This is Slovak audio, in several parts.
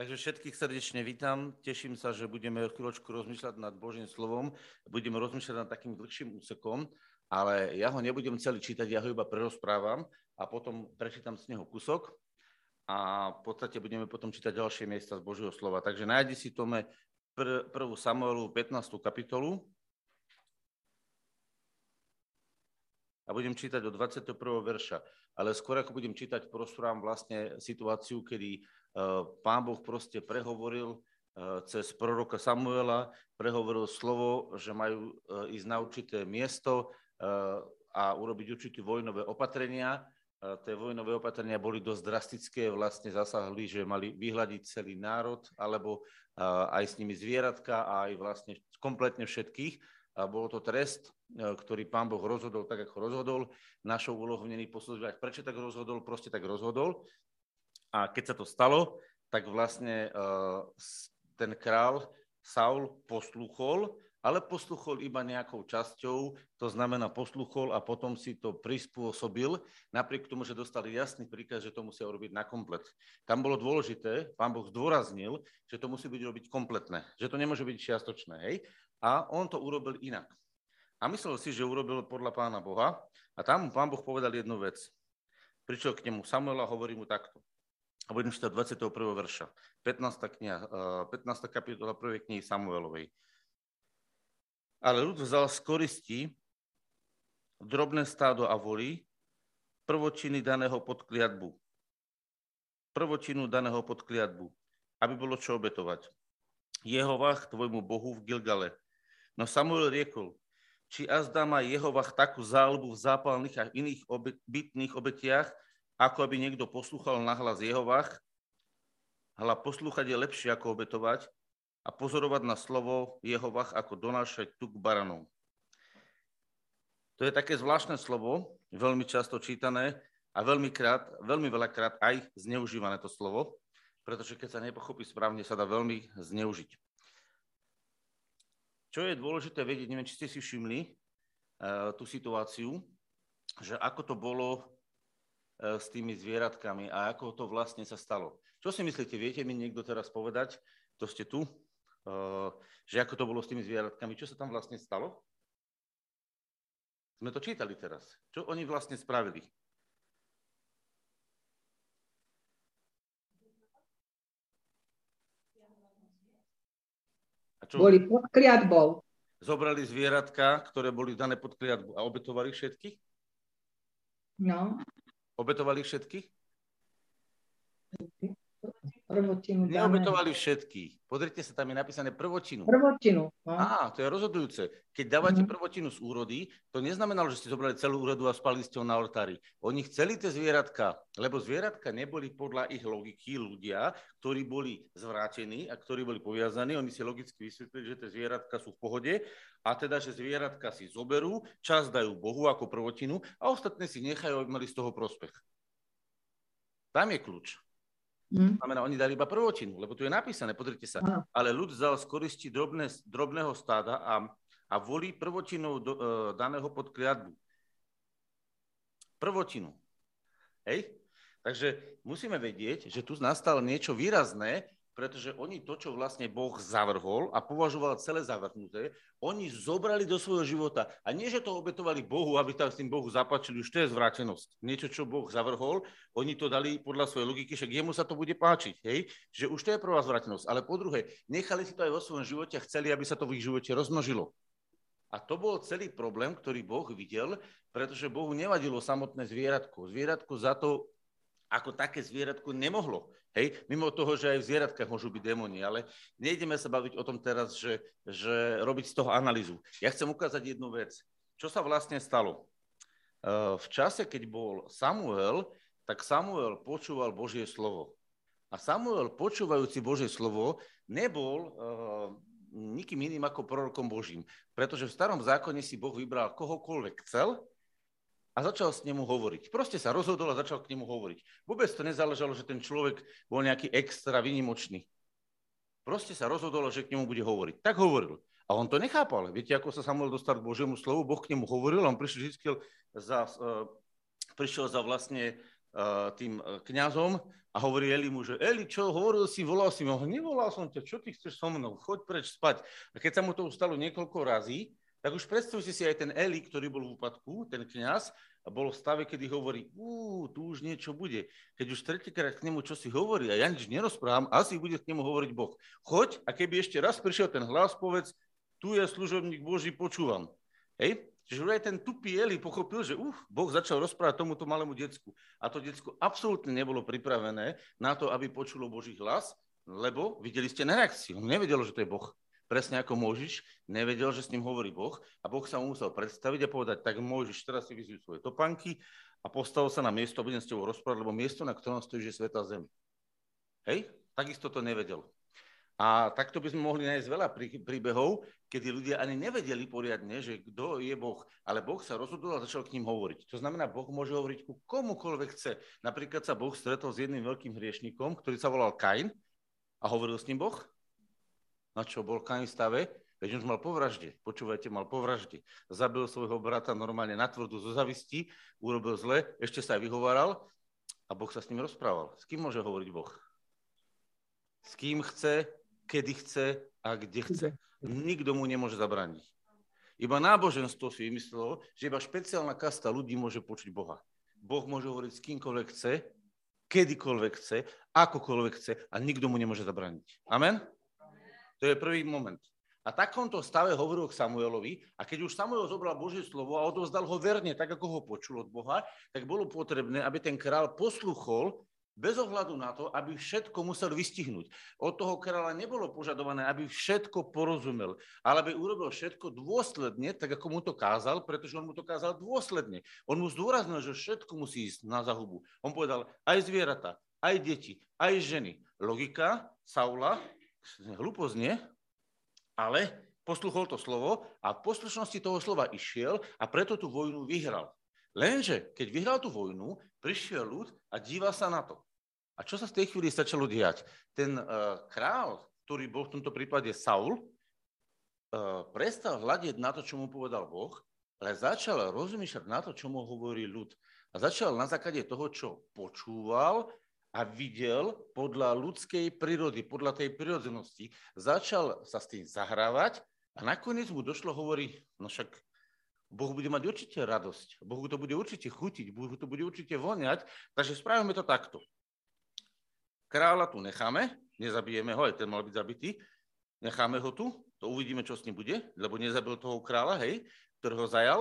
Takže všetkých srdečne vítam. Teším sa, že budeme chvíľočku rozmýšľať nad Božím slovom. Budeme rozmýšľať nad takým dlhším úsekom, ale ja ho nebudem celý čítať, ja ho iba prerozprávam a potom prečítam z neho kúsok a v podstate budeme potom čítať ďalšie miesta z Božieho slova. Takže nájdi si, Tome, 1. Samuelu 15. kapitolu a budem čítať od 21. verša. Ale skôr ako budem čítať, prozprávam vlastne situáciu, kedy Pán Boh proste prehovoril cez proroka Samuela, prehovoril slovo, že majú ísť na určité miesto a urobiť určité vojnové opatrenia. Tie vojnové opatrenia boli dosť drastické, vlastne zasahli, že mali vyhľadiť celý národ, alebo aj s nimi zvieratka a aj vlastne kompletne všetkých. A bol to trest, ktorý Pán Boh rozhodol tak, ako rozhodol. Našou úlohou není posudzovať, prečo tak rozhodol, proste tak rozhodol. A keď sa to stalo, tak vlastne ten král Saul posluchol, ale posluchol iba nejakou časťou, to znamená posluchol a potom si to prispôsobil, napriek tomu, že dostali jasný príkaz, že to musia robiť na komplet. Tam bolo dôležité, Pán Boh zdôraznil, že to musí byť robiť kompletné, že to nemôže byť čiastočné, hej? A on to urobil inak. A myslel si, že urobil podľa Pána Boha. A tam Pán Boh povedal jednu vec. Prišiel k nemu Samuel a hovorí mu takto. A budem čítať 21. verša. 15. kapitola 1. knihy Samuelovej. Ale ľud vzal z koristi drobné stádo a volí prvotinu daného pod kliatbu. Aby bolo čo obetovať Jehovah, tvojmu Bohu v Gilgale. No Samuel riekol, či azda má Jehovah takú záľubu v zápalných a iných bitných obetiach, ako aby niekto poslúchal nahlas Jehovah. Hľa, poslúchať je lepšie ako obetovať a pozorovať na slovo Jehovah, ako donášať tuk baranov. To je také zvláštne slovo, veľmi často čítané a veľmi veľakrát aj zneužívané to slovo. Pretože keď sa nepochopí správne, sa dá veľmi zneužiť. Čo je dôležité vedieť, neviem, či ste si všimli tú situáciu, že ako to bolo s tými zvieratkami a ako to vlastne sa stalo. Čo si myslíte, viete mi niekto teraz povedať, kto ste tu, že ako to bolo s tými zvieratkami, čo sa tam vlastne stalo? Sme to čítali teraz. Čo oni vlastne spravili? Čo? Boli pod kliatbou. Zobrali zvieratka, ktoré boli dané pod kliatbu a obetovali všetkých? No. Obetovali všetkých? Prvotinu. Neobetovali všetkých. Pozrite sa, tam je napísané prvotinu. Prvotinu. No. Á, to je rozhodujúce. Keď dávate prvotinu z úrody, to neznamenalo, že ste zobrali celú úrodu a spali ste ho na oltári. Oni chceli tie zvieratka, lebo zvieratka neboli podľa ich logiky ľudia, ktorí boli zvrátení a ktorí boli poviazaní. Oni si logicky vysvetlili, že tie zvieratka sú v pohode a teda, že zvieratka si zoberú, čas dajú Bohu ako prvotinu a ostatné si nechajú, aby mali z toho prospech. Tam je kľúč. Znamená, oni dali iba prvotinu, lebo tu je napísané, pozrite sa. Ale ľud vzal z koristi drobného stáda a volí prvotinou daného pod kliatbu. Prvotinu. Hej? Takže musíme vedieť, že tu nastalo niečo výrazné, pretože oni to, čo vlastne Boh zavrhol a považoval celé zavrhnuté, oni zobrali do svojho života. A nie, že to obetovali Bohu, aby tam s tým Bohu zapáčili, už to je zvrátenosť. Niečo, čo Boh zavrhol, oni to dali podľa svojej logiky, však jemu sa to bude páčiť, hej? Že už to je prvá zvrátenosť. Ale po druhé, nechali si to aj vo svojom živote a chceli, aby sa to v ich živote rozmnožilo. A to bol celý problém, ktorý Boh videl, pretože Bohu nevadilo samotné zvieratko. Zvieratko za to ako také zvieratko nemohlo. Hej, mimo toho, že aj v zvieratkách môžu byť démoni, ale nejdeme sa baviť o tom teraz, že robiť z toho analýzu. Ja chcem ukázať jednu vec. Čo sa vlastne stalo? V čase, keď bol Samuel, tak Samuel počúval Božie slovo. A Samuel, počúvajúci Božie slovo, nebol nikým iným ako prorokom Božím. Pretože v starom zákone si Boh vybral kohokoľvek chcel, a začal s nemu hovoriť. Proste sa rozhodol a začal k nemu hovoriť. Vôbec to nezáležalo, že ten človek bol nejaký extra výnimočný. Proste sa rozhodol, že k nemu bude hovoriť. Tak hovoril. A on to nechápal. Viete, ako sa Samuel dostal k Božiemu slovu? Boh k nemu hovoril a on prišiel za vlastne tým kňazom a hovorí Elimu, že Eli, čo, hovoril si, volal si ma. Nevolal som ťa, čo ty chceš so mnou, choď preč spať. A keď sa mu to stalo niekoľko razí, tak už predstavte si aj ten Eli, ktorý bol v úpadku, ten kňaz, a bol v stave, kedy hovorí, tu už niečo bude. Keď už tretíkrát k nemu čo si hovorí a ja nič nerozprávam, asi bude k nemu hovoriť Boh. Choď a keby ešte raz prišiel ten hlas, povedz, tu je služobník Boží, počúvam. Hej? Čiže aj ten tupý Eli pochopil, že Boh začal rozprávať tomuto malému decku. A to decko absolútne nebolo pripravené na to, aby počulo Boží hlas, lebo videli ste na reakciu. On nevedel, že to je Boh. Presne ako Mojžiš nevedel, že s ním hovorí Boh. A Boh sa mu musel predstaviť a povedať, tak Mojžiš, teraz si vyzvih svoje topánky a postavil sa na miesto, a budem s tebou rozprávať, lebo miesto, na ktorom stojíš, je svätá zem. Hej? Takisto to nevedel. A takto by sme mohli nájsť veľa príbehov, kedy ľudia ani nevedeli poriadne, že kto je Boh, ale Boh sa rozhodol a začal k ním hovoriť. To znamená, Boh môže hovoriť ku komukoľvek chce. Napríklad sa Boh stretol s jedným veľkým hriešnikom, ktorý sa volal Kain, a hovoril s ním Boh. Na čo bol Kain v stave? Veď on mal po vražde. Počúvajte, mal po vražde. Zabil svojho brata normálne na tvrdu zo zavisti, urobil zle, ešte sa aj vyhováral a Boh sa s ním rozprával. S kým môže hovoriť Boh? S kým chce, kedy chce a kde chce. Nikto mu nemôže zabrániť. Iba náboženstvo si vymyslelo, že iba špeciálna kasta ľudí môže počuť Boha. Boh môže hovoriť s kýmkoľvek chce, kedykoľvek chce, akokoľvek chce a nikto mu nemôže zabrániť. Amen? To je prvý moment. A takomto stave hovoril k Samuelovi a keď už Samuel zobral Božie slovo a odovzdal ho verne, tak ako ho počul od Boha, tak bolo potrebné, aby ten král posluchol bez ohľadu na to, aby všetko musel vystihnúť. Od toho kráľa nebolo požadované, aby všetko porozumel, ale aby urobil všetko dôsledne, tak ako mu to kázal, pretože on mu to kázal dôsledne. On mu zdôraznil, že všetko musí ísť na zahubu. On povedal aj zvieratá, aj deti, aj ženy. Logika Saula, hlúposť nie, ale posluchol to slovo a v poslušnosti toho slova išiel a preto tú vojnu vyhral. Lenže keď vyhral tú vojnu, prišiel ľud a díval sa na to. A čo sa v tej chvíli začalo diať? Ten král, ktorý bol v tomto prípade Saul, prestal hľadiť na to, čo mu povedal Boh, ale začal rozmýšľať na to, čo mu hovorí ľud. A začal na základe toho, čo počúval a videl podľa ľudskej prírody, podľa tej prirodzenosti, začal sa s tým zahrávať a nakoniec mu došlo, hovorí, no však Bohu bude mať určite radosť, Bohu to bude určite chutiť, Bohu to bude určite voňať, takže spravíme to takto. Kráľa tu necháme, nezabijeme ho, aj ten mal byť zabitý, necháme ho tu, to uvidíme, čo s ním bude, lebo nezabil toho kráľa, hej, ktorého zajal,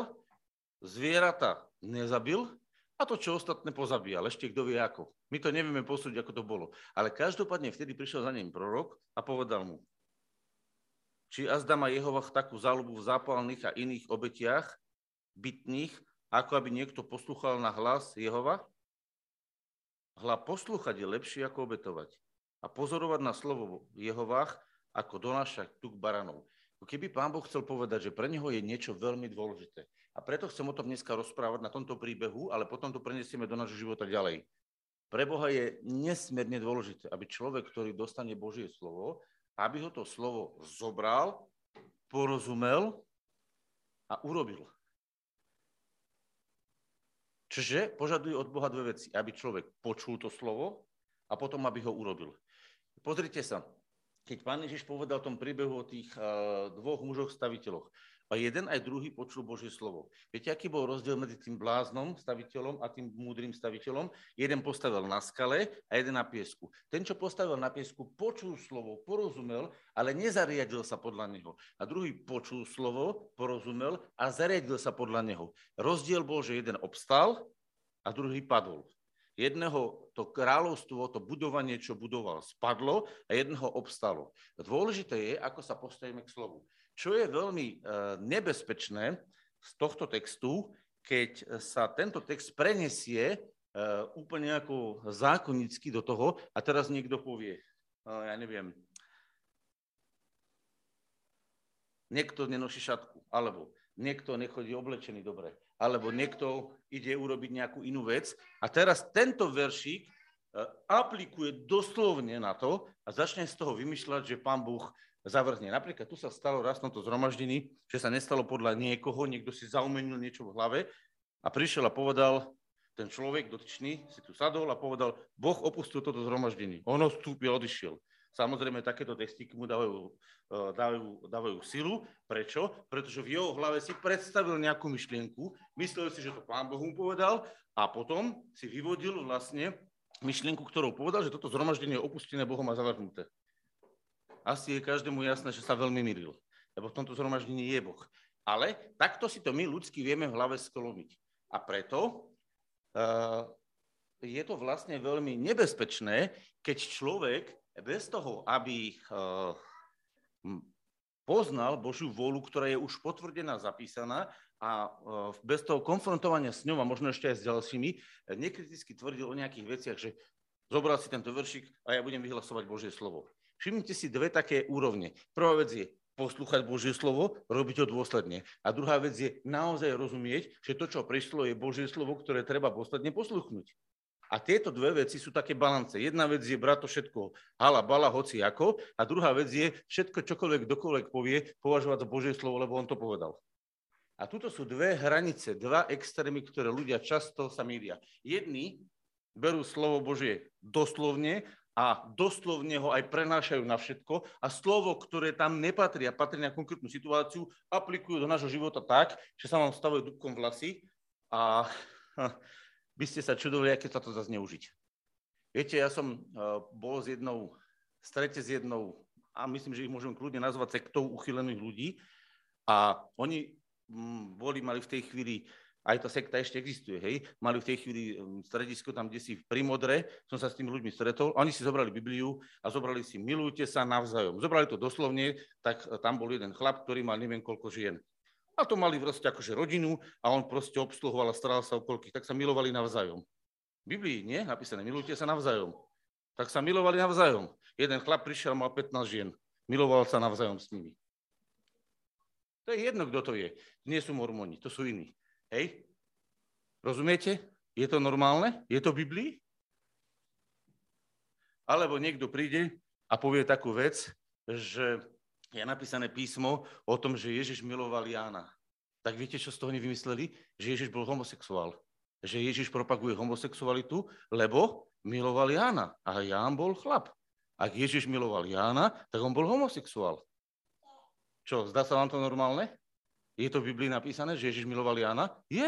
zvieratá nezabil a to, čo ostatné, pozabíjal, ešte kto vie ako. My to nevieme posúdiť, ako to bolo, ale každopádne vtedy prišiel za ním prorok a povedal mu, či azda má Jehova takú záľubu v zápalných a iných obetiach, bitných, ako aby niekto poslúchal na hlas Jehova? Hľa, poslúchať je lepšie ako obetovať a pozorovať na slovo Jehovách, ako donášať tuk baranov. Keby Pán Boh chcel povedať, že pre neho je niečo veľmi dôležité a preto chcem o tom dneska rozprávať na tomto príbehu, ale potom to prenesieme do nášho života ďalej. Pre Boha je nesmierne dôležité, aby človek, ktorý dostane Božie slovo, aby ho to slovo zobral, porozumel a urobil. Čiže požaduje od Boha dve veci. Aby človek počul to slovo a potom, aby ho urobil. Pozrite sa, keď Pán Ježiš povedal v tom príbehu o tých dvoch mužoch staviteľoch, a jeden aj druhý počul Božie slovo. Viete, aký bol rozdiel medzi tým bláznom staviteľom a tým múdrym staviteľom? Jeden postavil na skale a jeden na piesku. Ten, čo postavil na piesku, počul slovo, porozumel, ale nezariadil sa podľa neho. A druhý počul slovo, porozumel a zariadil sa podľa neho. Rozdiel bol, že jeden obstál a druhý padol. Jedného to kráľovstvo, to budovanie, čo budoval, spadlo a jedného obstalo. Dôležité je, ako sa postavíme k slovu. Čo je veľmi nebezpečné z tohto textu, keď sa tento text prenesie úplne ako zákonnícky do toho a teraz niekto povie, ja neviem, niekto nenosí šatku, alebo niekto nechodí oblečený dobre, alebo niekto ide urobiť nejakú inú vec a teraz tento veršík aplikuje doslovne na to a začne z toho vymýšľať, že Pán Boh zavrhne. Napríklad tu sa stalo raz na to zhromaždení, že sa nestalo podľa niekoho, niekto si zaumenil niečo v hlave a prišiel a povedal, ten človek dotyčný si tu sadol a povedal, Boh opustil toto zhromaždenie. On vstúpil, odišiel. Samozrejme, takéto textíky mu dávajú silu. Prečo? Pretože v jeho hlave si predstavil nejakú myšlienku, myslel si, že to Pán Boh mu povedal a potom si vyvodil vlastne myšlienku, ktorou povedal, že toto zhromaždenie je opustené Bohom a zavrhnuté. Asi je každému jasné, že sa veľmi mýlil, lebo v tomto zhromaždení je Boh. Ale takto si to my ľudsky vieme v hlave skolomiť. A preto je to vlastne veľmi nebezpečné, keď človek bez toho, aby poznal Božiu vôľu, ktorá je už potvrdená, zapísaná a bez toho konfrontovania s ňou a možno ešte aj s ďalšími, nekriticky tvrdil o nejakých veciach, že zobral si tento veršik a ja budem vyhlasovať Božie slovo. Všimnite si dve také úrovne. Prvá vec je poslúchať Božie slovo, robiť ho dôsledne. A druhá vec je naozaj rozumieť, že to, čo prišlo, je Božie slovo, ktoré treba dôsledne posluchnúť. A tieto dve veci sú také balance. Jedna vec je brať to všetko hala, bala, hoci ako. A druhá vec je všetko, čokoľvek, dokoľvek povie, považovať za Božie slovo, lebo on to povedal. A tuto sú dve hranice, dva extrémy, ktoré ľudia často sa mýlia. Jedni berú slovo Božie doslovne, a doslovne ho aj prenášajú na všetko a slovo, ktoré tam nepatrí a patrí na konkrétnu situáciu, aplikujú do nášho života tak, že sa vám stavuje dúbkom vlasy a by ste sa čudovali, aké sa to dá zneužiť. Viete, ja som bol v strete s jednou, a myslím, že ich môžem kľudne nazvať sektou uchylených ľudí a oni mali v tej chvíli, aj tá sekta ešte existuje, hej. Mali v tej chvíli stredisko tam, kde si v Primodre, som sa s tými ľuďmi stretol, oni si zobrali Bibliu a zobrali si milujte sa navzájom. Zobrali to doslovne, tak tam bol jeden chlap, ktorý mal neviem koľko žien. A to mali proste akože rodinu a on proste obsluhoval a staral sa o koľkých, tak sa milovali navzájom. V Biblii nie, napísané, milujte sa navzájom. Tak sa milovali navzájom. Jeden chlap prišiel, mal 15 žien, miloval sa navzájom s nimi. To je jedno, kto to je. Nie sú mormoni, to sú iní. Hej, rozumiete? Je to normálne? Je to v Biblii? Alebo niekto príde a povie takú vec, že je napísané písmo o tom, že Ježiš miloval Jána. Tak viete, čo z toho oni vymysleli? Že Ježiš bol homosexuál. Že Ježiš propaguje homosexualitu, lebo miloval Jána. A Ján bol chlap. Ak Ježiš miloval Jána, tak on bol homosexuál. Čo, zdá sa vám to normálne? Je to v Biblii napísané, že Ježiš miloval Jána? Je.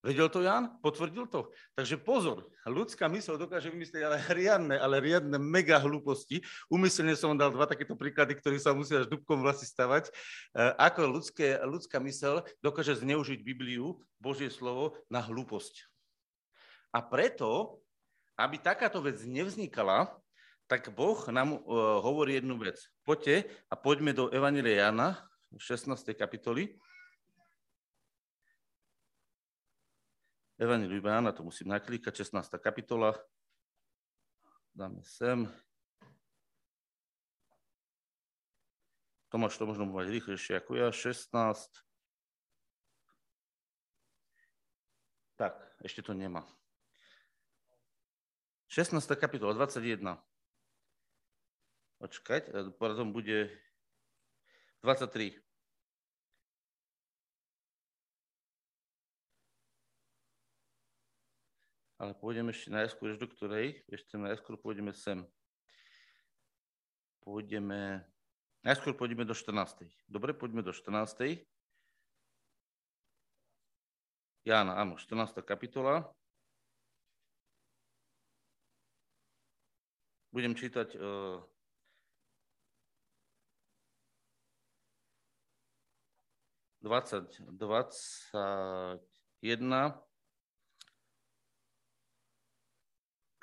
Vedel to Ján? Potvrdil to. Takže pozor, ľudská mysl dokáže vymyslieť ale riadne mega hlúposti. Úmyselne som dal dva takéto príklady, ktoré sa musia až dúbkom vlasy stavať. Ako ľudská mysl dokáže zneužiť Bibliu, Božie slovo, na hlúposť. A preto, aby takáto vec nevznikala, tak Boh nám hovorí jednu vec. Poďte a poďme do Evanjelia Jána, 16. kapitoly. Evanjelium Jána, to musím naklikať, 16. kapitola, dáme sem. Tomáš to možno mať rýchlejšie ako ja, 16. Tak, ešte to nemá. 16. kapitola, 21. Počkať, potom bude 23. Ale pôjdeme ešte najskôr, do ktorej? Ešte najskôr pôjdeme sem. Najskôr pôjdeme do 14. Dobre, poďme do 14. Jána, áno, 14. kapitola. Budem čítať ...21...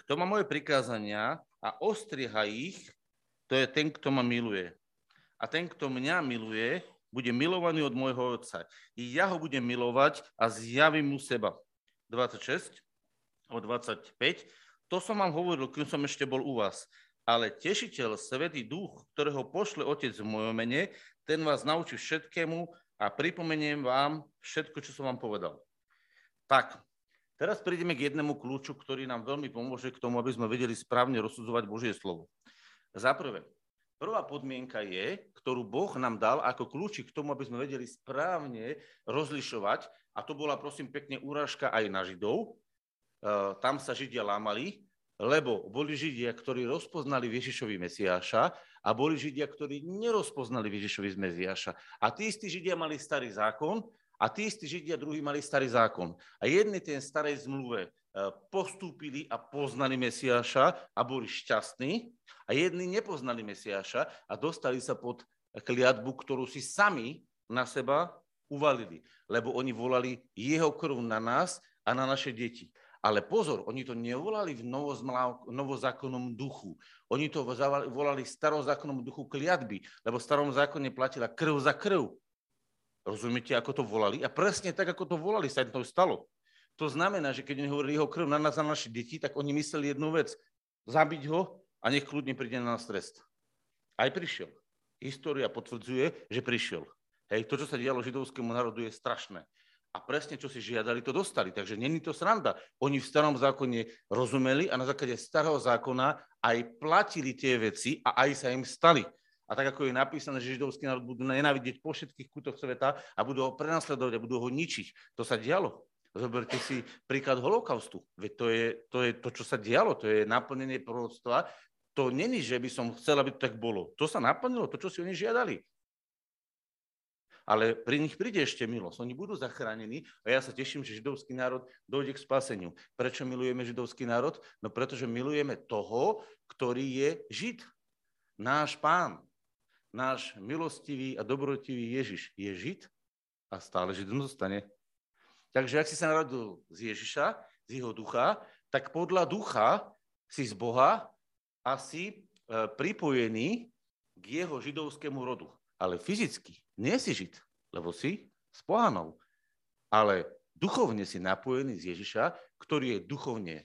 Kto má moje prikázania a ostrieha ich, to je ten, kto ma miluje. A ten, kto mňa miluje, bude milovaný od môjho Otca. I ja ho budem milovať a zjavím mu seba. 26 o 25. To som vám hovoril, kým som ešte bol u vás. Ale Tešiteľ, Svätý Duch, ktorého pošle Otec v mojom mene, ten vás naučí všetkému a pripomeniem vám všetko, čo som vám povedal. Tak. Teraz prídeme k jednému kľúču, ktorý nám veľmi pomôže k tomu, aby sme vedeli správne rozsudzovať Božie slovo. Za prvé, prvá podmienka je, ktorú Boh nám dal ako kľúči k tomu, aby sme vedeli správne rozlišovať, a to bola prosím pekne urážka aj na Židov, tam sa Židia lámali, lebo boli Židia, ktorí rozpoznali Ježišovi Mesiáša a boli Židia, ktorí nerozpoznali Ježišovi Mesiáša. A tí istí Židia mali starý zákon a tí istí Židia druhí mali starý zákon. A jedni ten starej zmluve postúpili a poznali Mesiáša a boli šťastní a jedni nepoznali Mesiáša a dostali sa pod kliatbu, ktorú si sami na seba uvalili, lebo oni volali jeho krv na nás a na naše deti. Ale pozor, oni to nevolali v novozákonnom duchu. Oni to volali v starozákonnom duchu kliatby, lebo v starom zákone platila krv za krv. Rozumiete, ako to volali? A presne tak, ako to volali, sa to stalo. To znamená, že keď oni hovorili jeho krv na nás a na naše deti, tak oni mysleli jednu vec. Zabiť ho a nech kľudne príde na nás trest. Aj prišiel. História potvrdzuje, že prišiel. Hej, to, čo sa dialo židovskému národu, je strašné. A presne, čo si žiadali, to dostali. Takže není to sranda. Oni v starom zákone rozumeli a na základe starého zákona aj platili tie veci a aj sa im stali. A tak, ako je napísané, že židovský národ budú nenávidieť po všetkých kútoch sveta a budú ho prenasledovať a budú ho ničiť. To sa dialo. Zoberte si príklad holokaustu. Veď to je to, čo sa dialo. To je naplnenie proroctva. To není, že by som chcel, aby to tak bolo. To sa naplnilo, to, čo si oni žiadali. Ale pri nich príde ešte milosť. Oni budú zachránení a ja sa teším, že židovský národ dojde k spaseniu. Prečo milujeme židovský národ? No pretože milujeme toho, ktorý je Žid. Náš Pán, náš milostivý a dobrotivý Ježiš je Žid a stále Židom zostane. Takže ak si sa narodil z Ježiša, z jeho ducha, tak podľa ducha si z Boha a si pripojený k jeho židovskému rodu. Ale fyzicky nie si Žid, lebo si z pohanov. Ale duchovne si napojený z Ježiša, ktorý je duchovne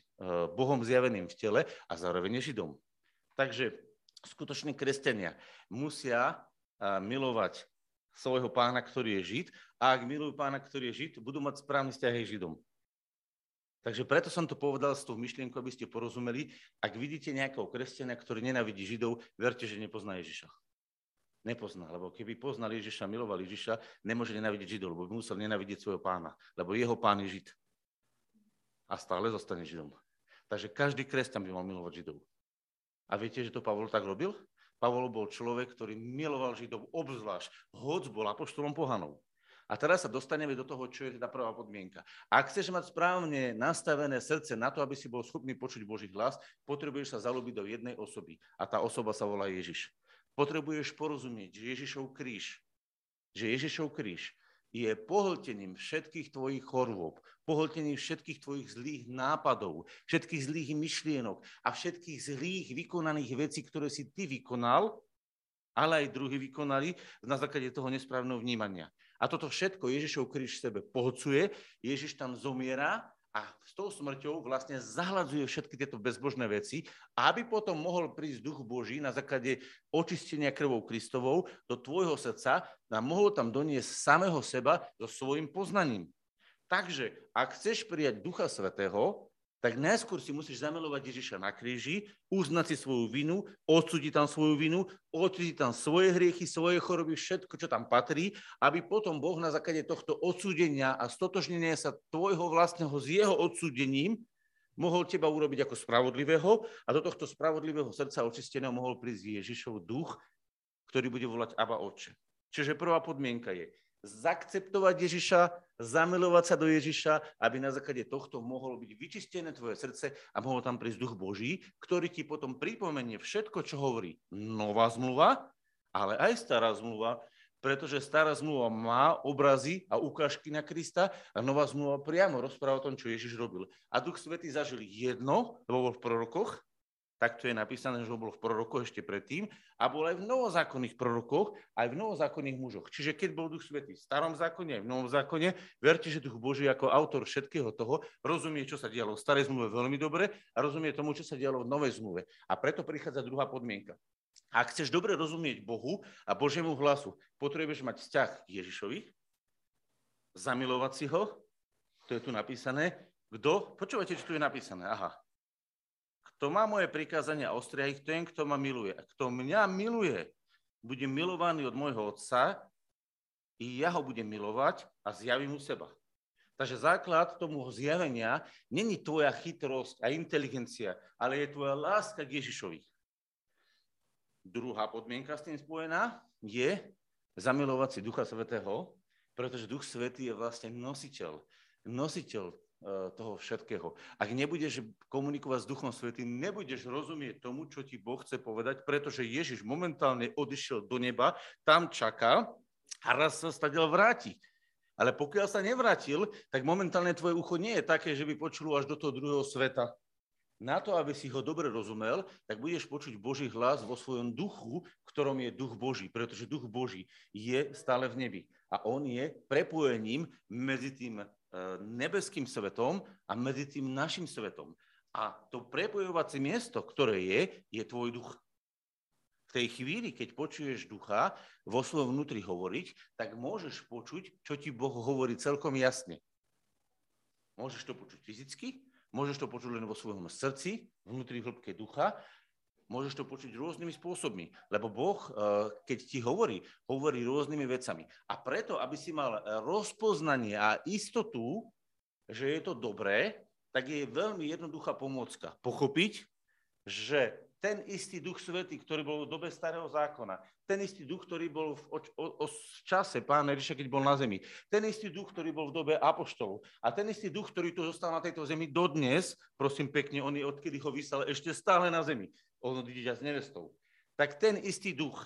Bohom zjaveným v tele a zároveň Židom. Takže skutoční kresťania musia milovať svojho Pána, ktorý je Žid, a ak milujú Pána, ktorý je Žid, budú mať správny vzťah aj Židom. Takže preto som to povedal s tou myšlienkou, aby ste porozumeli, ak vidíte nejakého kresťania, ktorý nenávidí Židov, verte, že nepozná Ježiša. Nepozná, lebo keby poznal Ježiša, miloval Ježiša, nemôže nenávidieť Židov, lebo by musel nenávidieť svojho Pána, lebo jeho Pán je Žid. A stále zostane Židom. Takže každý kresťan by mal milovať Židov. A viete, že to Pavol tak robil? Pavol bol človek, ktorý miloval Židov obzvlášť, hoď bol apoštolom pohanov. A teraz sa dostaneme do toho, čo je teda prvá podmienka. Ak chceš mať správne nastavené srdce na to, aby si bol schopný počuť Boží hlas, potrebuješ sa zaľúbiť do jednej osoby. A tá osoba sa volá Ježiš. Potrebuješ porozumieť, že Ježišov kríž je pohltením všetkých tvojich chorôb, pohltením všetkých tvojich zlých nápadov, všetkých zlých myšlienok a všetkých zlých vykonaných vecí, ktoré si ty vykonal, ale aj druhí vykonali na základe toho nesprávneho vnímania. A toto všetko Ježišov kríž sebe pohľcuje, Ježiš tam zomiera a s tou smrťou vlastne zahladzuje všetky tieto bezbožné veci, aby potom mohol prísť Duch Boží na základe očistenia krvou Kristovou do tvojho srdca a mohol tam doniesť samého seba so svojím poznaním. Takže, ak chceš prijať Ducha Svätého, tak najskôr si musíš zamilovať Ježiša na kríži, uznať si svoju vinu, odsúdiť tam svoju vinu, odsúdiť tam svoje hriechy, svoje choroby, všetko, čo tam patrí, aby potom Boh na základe tohto odsúdenia a stotožnenia sa tvojho vlastného s jeho odsúdením mohol teba urobiť ako spravodlivého a do tohto spravodlivého srdca očisteného mohol prísť Ježišov duch, ktorý bude volať Abba Otče. Čiže prvá podmienka je zakceptovať Ježiša, zamilovať sa do Ježiša, aby na základe tohto mohlo byť vyčistené tvoje srdce a mohol tam prísť Duch Boží, ktorý ti potom pripomenie všetko, čo hovorí nová zmluva, ale aj stará zmluva, pretože stará zmluva má obrazy a ukážky na Krista a nová zmluva priamo rozpráva o tom, čo Ježiš robil. A Duch Svätý zažil jedno, lebo bol v prorokoch, tak to je napísané, že bol v prorokoch ešte predtým a bol aj v novozákonných prorokoch, aj v novozákonných mužoch. Čiže keď bol Duch Svätý v starom zákone, aj v novom zákone, verte, že Duch Boží ako autor všetkého toho rozumie, čo sa dialo v starej zmluve veľmi dobre a rozumie tomu, čo sa dialo v novej zmluve. A preto prichádza druhá podmienka. Ak chceš dobre rozumieť Bohu a Božiemu hlasu, potrebuješ mať vzťah k Ježišovi, zamilovať si ho, to je tu napísané. Kto? Počúvajte, čo tu je napísané. Aha. Kto má moje prikázania ostria ich, ten, kto ma miluje. A kto mňa miluje, bude milovaný od môjho Otca, i ja ho budem milovať a zjavím mu seba. Takže základ tomu zjavenia není tvoja chytrosť a inteligencia, ale je tvoja láska k Ježišovi. Druhá podmienka s tým spojená je zamilovať si Ducha Svätého, pretože Duch Svätý je vlastne nositeľ toho všetkého. Ak nebudeš komunikovať s Duchom Svätým, nebudeš rozumieť tomu, čo ti Boh chce povedať, pretože Ježiš momentálne odišiel do neba, tam čaká a raz sa stadiaľ vráti. Ale pokiaľ sa nevrátil, tak momentálne tvoje ucho nie je také, že by počulo až do toho druhého sveta. Na to, aby si ho dobre rozumel, tak budeš počuť Boží hlas vo svojom duchu, ktorom je Duch Boží, pretože Duch Boží je stále v nebi. A on je prepojením medzi tým nebeským svetom a medzi tým našim svetom. A to prepojovacie miesto, ktoré je tvoj duch. V tej chvíli, keď počuješ ducha vo svojom vnútri hovoriť, tak môžeš počuť, čo ti Boh hovorí celkom jasne. Môžeš to počuť fyzicky, môžeš to počuť len vo svojom srdci, vnútri hĺbke ducha, môžeš to počuť rôznymi spôsobmi, lebo Boh, keď ti hovorí rôznymi vecami. A preto, aby si mal rozpoznanie a istotu, že je to dobré, tak je veľmi jednoduchá pomôcka. Pochopiť, že ten istý Duch Svätý, ktorý bol v dobe Starého zákona, ten istý Duch, ktorý bol v čase Pána Ježiša, keď bol na zemi, ten istý Duch, ktorý bol v dobe apoštolov a ten istý Duch, ktorý tu zostal na tejto zemi dodnes, prosím pekne, on je, odkedy ho vyslal, ešte stále na zemi, on dieťa s nevestou, tak ten istý Duch,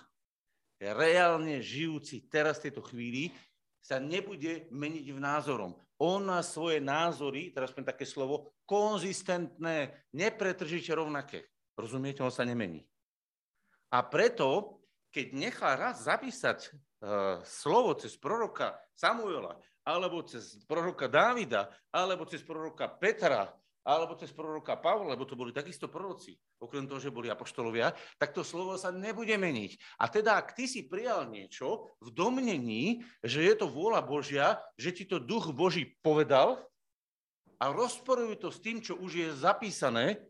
reálne žijúci teraz v tejto chvíli, sa nebude meniť v názorom. On má svoje názory, teraz poviem také slovo, konzistentné, nepretržite rovnaké. Rozumiete, on sa nemení. A preto, keď nechá raz zapísať slovo cez proroka Samuela, alebo cez proroka Dávida, alebo cez proroka Petra, alebo cez proroka Pavla, lebo to boli takisto proroci, okrem toho, že boli apoštolovia, tak to slovo sa nebude meniť. A teda, ak ty si prijal niečo v domnení, že je to vôľa Božia, že ti to Duch Boží povedal a rozporujú to s tým, čo už je zapísané,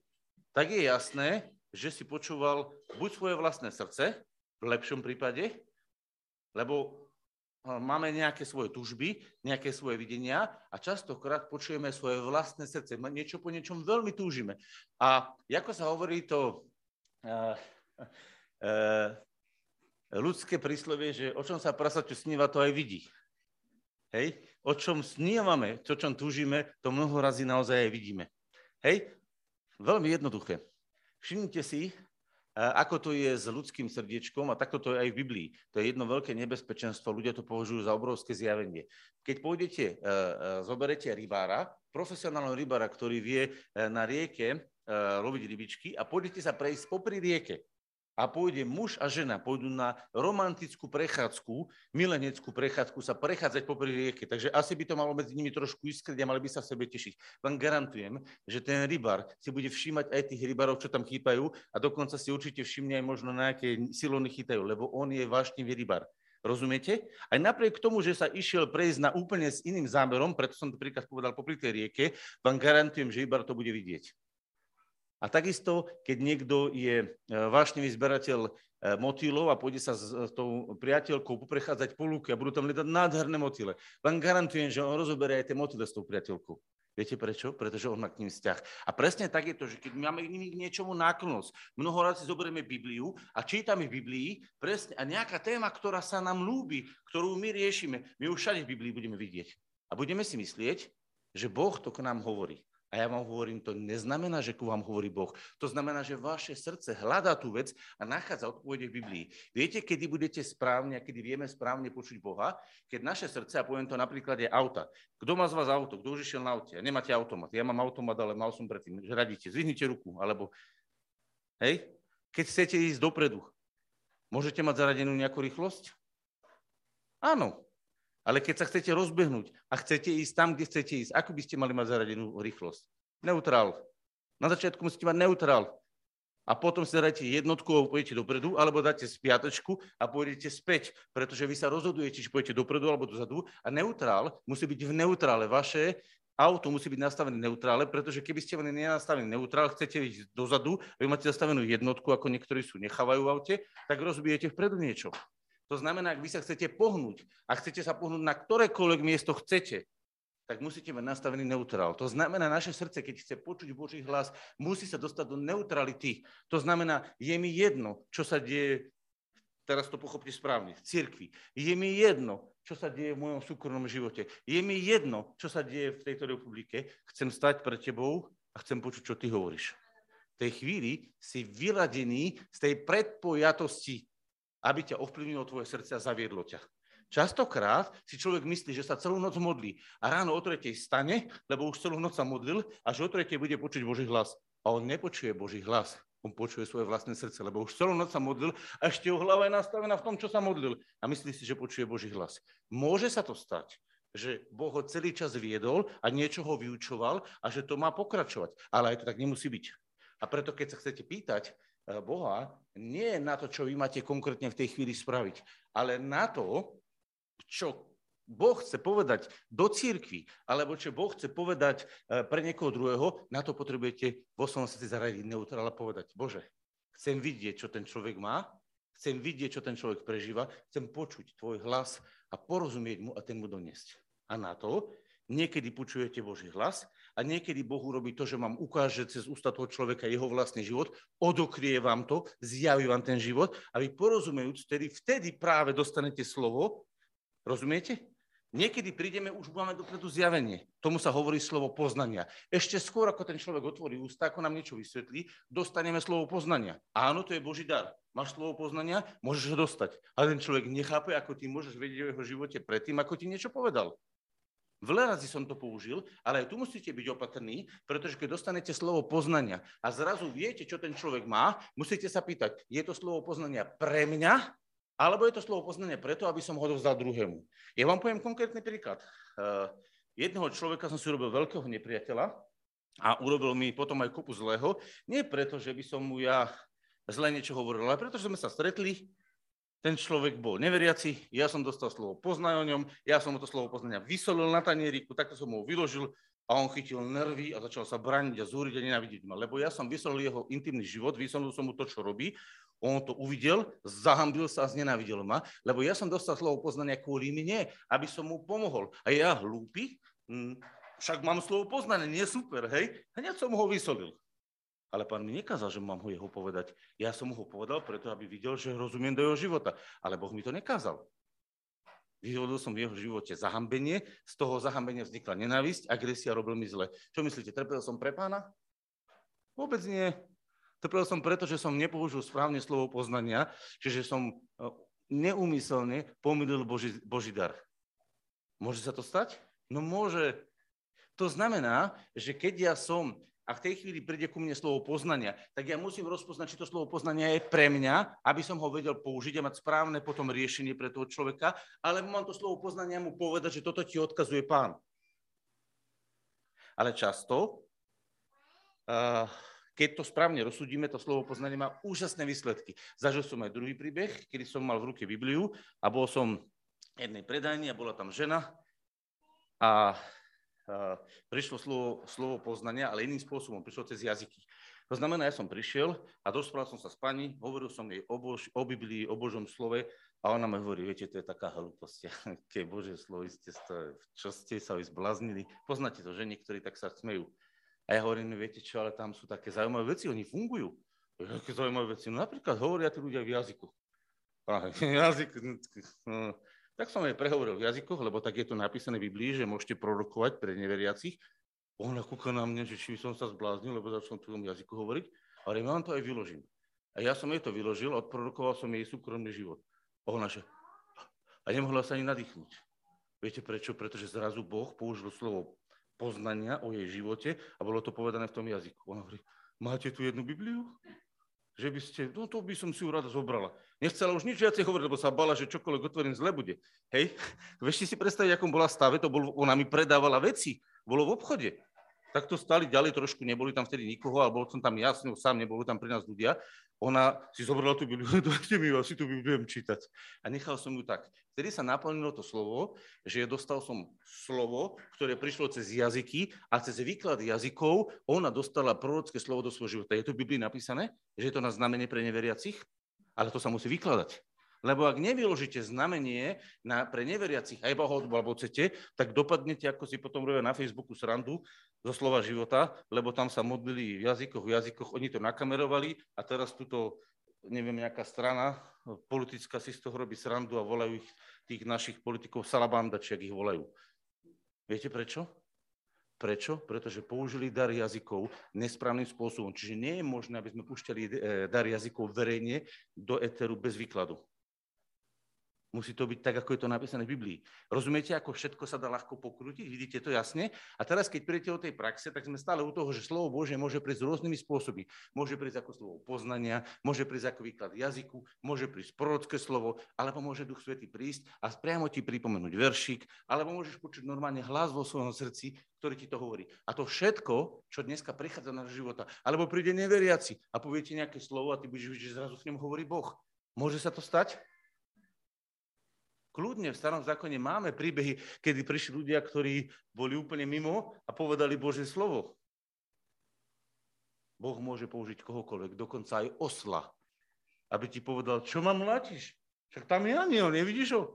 tak je jasné, že si počúval buď svoje vlastné srdce, v lepšom prípade, lebo máme nejaké svoje tužby, nejaké svoje videnia a častokrát počujeme svoje vlastné srdce. Niečo po niečom veľmi túžime. A ako sa hovorí to ľudské príslovie, že o čom sa prasaťu sníva, to aj vidí. Hej? O čom snívame, o čom túžime, to mnoho razy naozaj aj vidíme. Hej? Veľmi jednoduché. Všimnite si, ako to je s ľudským srdiečkom a takto to je aj v Biblii. To je jedno veľké nebezpečenstvo, ľudia to považujú za obrovské zjavenie. Keď pôjdete, zoberete rybára, profesionálneho rybára, ktorý vie na rieke loviť rybičky a pôjdete sa prejsť popri rieke. A pôjde muž a žena, pôjdu na romantickú prechádzku, mileneckú prechádzku sa prechádzať popri rieke. Takže asi by to malo medzi nimi trošku iskriť a mali by sa v sebe tešiť. Vám garantujem, že ten rybár si bude všímať aj tých rybárov, čo tam chýpajú a dokonca si určite všimne aj možno na aké silony chytajú, lebo on je vášnivý rybár. Rozumiete? Aj napriek tomu, že sa išiel prejsť na úplne s iným zámerom, preto som to príklad povedal popri tej rieke, vám garantujem, že rybár to bude vidieť. A takisto, keď niekto je vášnivý zberateľ motýlov a pôjde sa s tou priateľkou poprechádzať po lúke a budú tam lietať nádherné motýle, vám garantujem, že on rozoberie aj tie motýle s tou priateľkou. Viete prečo? Pretože on má k ním vzťah. A presne tak je to, že keď máme k niečomu náklonnosť, mnoho razy zoberieme Bibliu a čítame v Biblii presne a nejaká téma, ktorá sa nám ľúbi, ktorú my riešime, my už všade v Biblii budeme vidieť. A budeme si myslieť, že Boh to k nám hovorí. A ja vám hovorím, to neznamená, že ku vám hovorí Boh. To znamená, že vaše srdce hľadá tú vec a nachádza odpovede v Biblii. Viete, kedy budete správne a kedy vieme správne počuť Boha? Keď naše srdce, a poviem to napríklad, je auta. Kto má z vás auto? Kto už išiel na aute? Nemáte automat. Ja mám automat, ale mal som predtým. Že radíte, zvihnite ruku. Alebo, hej, keď chcete ísť dopredu, môžete mať zaradenú nejakú rýchlosť? Áno. Ale keď sa chcete rozbehnúť a chcete ísť tam, kde chcete ísť, ako by ste mali mať zaradenú rýchlosť? Neutrál. Na začiatku musíte mať neutrál. A potom si dáte jednotku a pôjdete dopredu, alebo dáte spiatočku a pôjdete späť, pretože vy sa rozhodujete, či pôjdete dopredu alebo dozadu. A neutrál musí byť v neutrále. Vaše auto musí byť nastavené neutrále, pretože keby ste mali nenastavený neutrál, chcete ísť dozadu, vy máte nastavenú jednotku, ako niektorí sú nechávajú v aute, tak rozbijete vpredu niečo. To znamená, ak vy sa chcete pohnúť a chcete sa pohnúť na ktorékoľvek miesto chcete, tak musíte mať nastavený neutrál. To znamená, naše srdce, keď chce počuť Boží hlas, musí sa dostať do neutrality. To znamená, je mi jedno, čo sa deje, teraz to pochopte správne, v cirkvi. Je mi jedno, čo sa deje v mojom súkromnom živote. Je mi jedno, čo sa deje v tejto republike. Chcem stať pred tebou a chcem počuť, čo ty hovoríš. V tej chvíli si vyladený z tej predpojatosti, aby ťa ovplyvnilo tvoje srdce a zaviedlo ťa. Častokrát si človek myslí, že sa celú noc modlí a ráno o 3:00 stane, lebo už celú noc sa modlil a že o 3:00 bude počuť Boží hlas. A on nepočuje Boží hlas, on počuje svoje vlastné srdce, lebo už celú noc sa modlil a ešte jeho hlava je nastavená v tom, čo sa modlil a myslí si, že počuje Boží hlas. Môže sa to stať, že Boh ho celý čas viedol a niečo ho vyučoval a že to má pokračovať, ale aj to tak nemusí byť. A preto, keď sa chcete pýtať Boha, nie na to, čo vy máte konkrétne v tej chvíli spraviť, ale na to, čo Boh chce povedať do cirkvi, alebo čo Boh chce povedať pre niekoho druhého, na to potrebujete vo svojom srdci zaradiť neutrál a povedať: Bože, chcem vidieť, čo ten človek má, chcem vidieť, čo ten človek prežíva, chcem počuť tvoj hlas a porozumieť mu a ten mu doniesť. A na to niekedy počujete Boží hlas a niekedy Boh urobí to, že vám ukáže cez ústa toho človeka jeho vlastný život, odokrie vám to, zjaví vám ten život a vy porozumejúc, vtedy práve dostanete slovo. Rozumiete? Niekedy prídeme, už máme dopredu zjavenie. Tomu sa hovorí slovo poznania. Ešte skôr, ako ten človek otvorí ústa, ako nám niečo vysvetlí, dostaneme slovo poznania. Áno, to je Boží dar. Máš slovo poznania, môžeš ho dostať. Ale ten človek nechápe, ako ty môžeš vedieť o jeho živote predtým, ako ti niečo povedal. Veľa razy som to použil, ale aj tu musíte byť opatrní, pretože keď dostanete slovo poznania a zrazu viete, čo ten človek má, musíte sa pýtať, je to slovo poznania pre mňa? Alebo je to slovo poznanie preto, aby som ho odovzdal druhému. Ja vám poviem konkrétny príklad. Jedného človeka som si urobil veľkého nepriateľa a urobil mi potom aj kopu zlého. Nie preto, že by som mu ja zle niečo hovoril, ale preto, že sme sa stretli. Ten človek bol neveriaci, ja som dostal slovo poznania o ňom, ja som mu to slovo poznania vysolil na tanieriku, takto som ho vyložil a on chytil nervy a začal sa brániť a zúriť a nenávidieť ma. Lebo ja som vysolil jeho intimný život, vysolil som mu to, čo robí, on to uvidel, zahambil sa a znenávidel ma, lebo ja som dostal slovo poznania kvôli mne, aby som mu pomohol. A ja hlúpy, však mám slovo poznania, nie super, hej, hneď som ho vysolil. Ale pán mi nekázal, že mám ho jeho povedať. Ja som mu ho povedal preto, aby videl, že rozumiem do jeho života. Ale Boh mi to nekázal. Vyhodol som v jeho živote zahambenie, z toho zahambenia vznikla nenávisť, agresia, robil mi zle. Čo myslíte, trpel som pre pána? Vôbec nie. Trpel som preto, že som nepoužil správne slovo poznania, čiže som neúmyselne pomýlil Boží dar. Môže sa to stať? No môže. To znamená, že keď ja som... A v tej chvíli príde ku mne slovo poznania, tak ja musím rozpoznať, či to slovo poznania je pre mňa, aby som ho vedel použiť a mať správne potom riešenie pre toho človeka, alebo mám to slovo poznania mu povedať, že toto ti odkazuje pán. Ale často, keď to správne rozsudíme, to slovo poznania má úžasné výsledky. Zažil som aj druhý príbeh, kedy som mal v ruke Bibliu a bol som v jednej predajni a bola tam žena a... prišlo slovo poznania, ale iným spôsobom, prišlo cez jazyky. To znamená, ja som prišiel a dospral som sa s pani, hovoril som jej o Biblii, o Božom slove a ona mi hovorí, viete, to je taká hlúposť, aké Božie slovo, čo ste sa zbláznili. Poznáte to, že niektorí tak sa smejú. A ja hovorím, viete čo, ale tam sú také zaujímavé veci, oni fungujú. Také zaujímavé veci, no napríklad hovoria tí ľudia v jazyku. Tak som jej prehovoril v jazykoch, lebo tak je to napísané v Biblii, že môžete prorokovať pre neveriacich. Ona kúka na mňa, že či som sa zbláznil, lebo začal v tom jazyku hovoriť. Ale ja vám to aj vyložím. A ja som jej to vyložil, odprorokoval som jej súkromný život. Ona že... A nemohla sa ani nadýchnúť. Viete prečo? Pretože zrazu Boh použil slovo poznania o jej živote a bolo to povedané v tom jazyku. Ona hovorí, máte tu jednu Bibliu? Že by ste, no to by som si ju rada zobrala. Nechcela už nič viacej hovoriť, lebo sa bála, že čokoľvek otvorím zle bude. Hej, vieš si predstaviť, akom bola stave, ona mi predávala veci, bolo v obchode. Tak to stáli ďalej trošku, neboli tam vtedy nikoho, ale bol som tam jasný, sám, neboli tam pri nás ľudia. Ona si zobrala tú Bibliu, dajte mi ju, asi tú Bibliu čítať. A nechal som ju tak. Vtedy sa naplnilo to slovo, že dostal som slovo, ktoré prišlo cez jazyky a cez výklad jazykov ona dostala prorocké slovo do svojho života. Je to v Biblii napísané, že je to na znamenie pre neveriacich, ale to sa musí vykladať. Lebo ak nevyložíte znamenie pre neveriacich aj bohorúbov, alebo chcete, tak dopadnete, ako si potom robia na Facebooku srandu zo Slova života, lebo tam sa modlili v jazykoch, oni to nakamerovali a teraz tuto, neviem, nejaká strana politická si z toho robí srandu a volajú ich, tých našich politikov salabanda, či ak ich volajú. Viete prečo? Pretože použili dar jazykov nesprávnym spôsobom. Čiže nie je možné, aby sme púšťali dar jazykov verejne do éteru bez výkladu. Musí to byť tak, ako je to napísané v Biblii. Rozumiete, ako všetko sa dá ľahko pokrútiť? Vidíte to jasne? A teraz, keď príjete o tej praxe, tak sme stále u toho, že slovo Božie môže prísť rôznymi spôsobmi. Môže prísť ako slovo poznania, môže prísť ako výklad jazyku, môže prísť prorocké slovo, alebo môže Duch Svätý prísť a priamo ti pripomenúť veršík, alebo môžeš počuť normálne hlas vo svojom srdci, ktorý ti to hovorí. A to všetko, čo dneska prichádza do nášho života, alebo príde neveriaci a povie ti nejaké slovo a ty budeš vidieť, že zrazu k nemu hovorí Boh. Môže sa to stať? Kľudne v Starom zákone máme príbehy, kedy prišli ľudia, ktorí boli úplne mimo a povedali Božie slovo. Boh môže použiť kohokoľvek, dokonca aj osla, aby ti povedal, čo ma mlátiš? Však tam je aniel, nevidíš ho?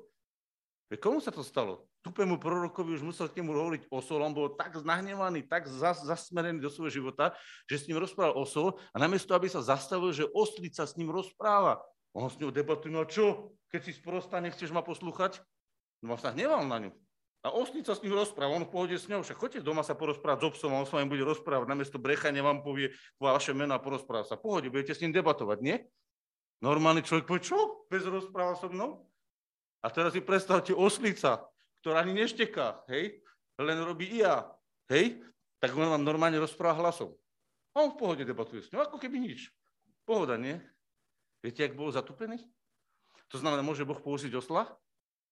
Komu sa to stalo? Tupému prorokovi už musel k nemu hovoriť osol, on bol tak nahnevaný, tak zasmerený do svojho života, že s ním rozprával osol a namiesto, aby sa zastavil, že oslica s ním rozpráva. On s ňou debatuje, no čo? Keď si sprostá, nechceš ma poslúchať? No on sa hneval na ňu. A osnica s ním rozpráva, on v pohode s ňou. Však choďte doma sa porozprávať s obsom, on s vami bude rozprávať. Namiesto brechania vám povie vaše meno a porozpráva sa. V pohode, budete s ním debatovať, nie? Normálny človek povie, čo? Bez rozpráva so mnou? A teraz si predstavte oslica, ktorá ani nešteká, hej? Len robí IA, hej? Tak on vám normálne rozpráva hlasom. A on v pohode debatuje s ňou, ako keby nič. Pohoda, nie? Viete, jak bol zatupený? To znamená, môže Boh použiť osla?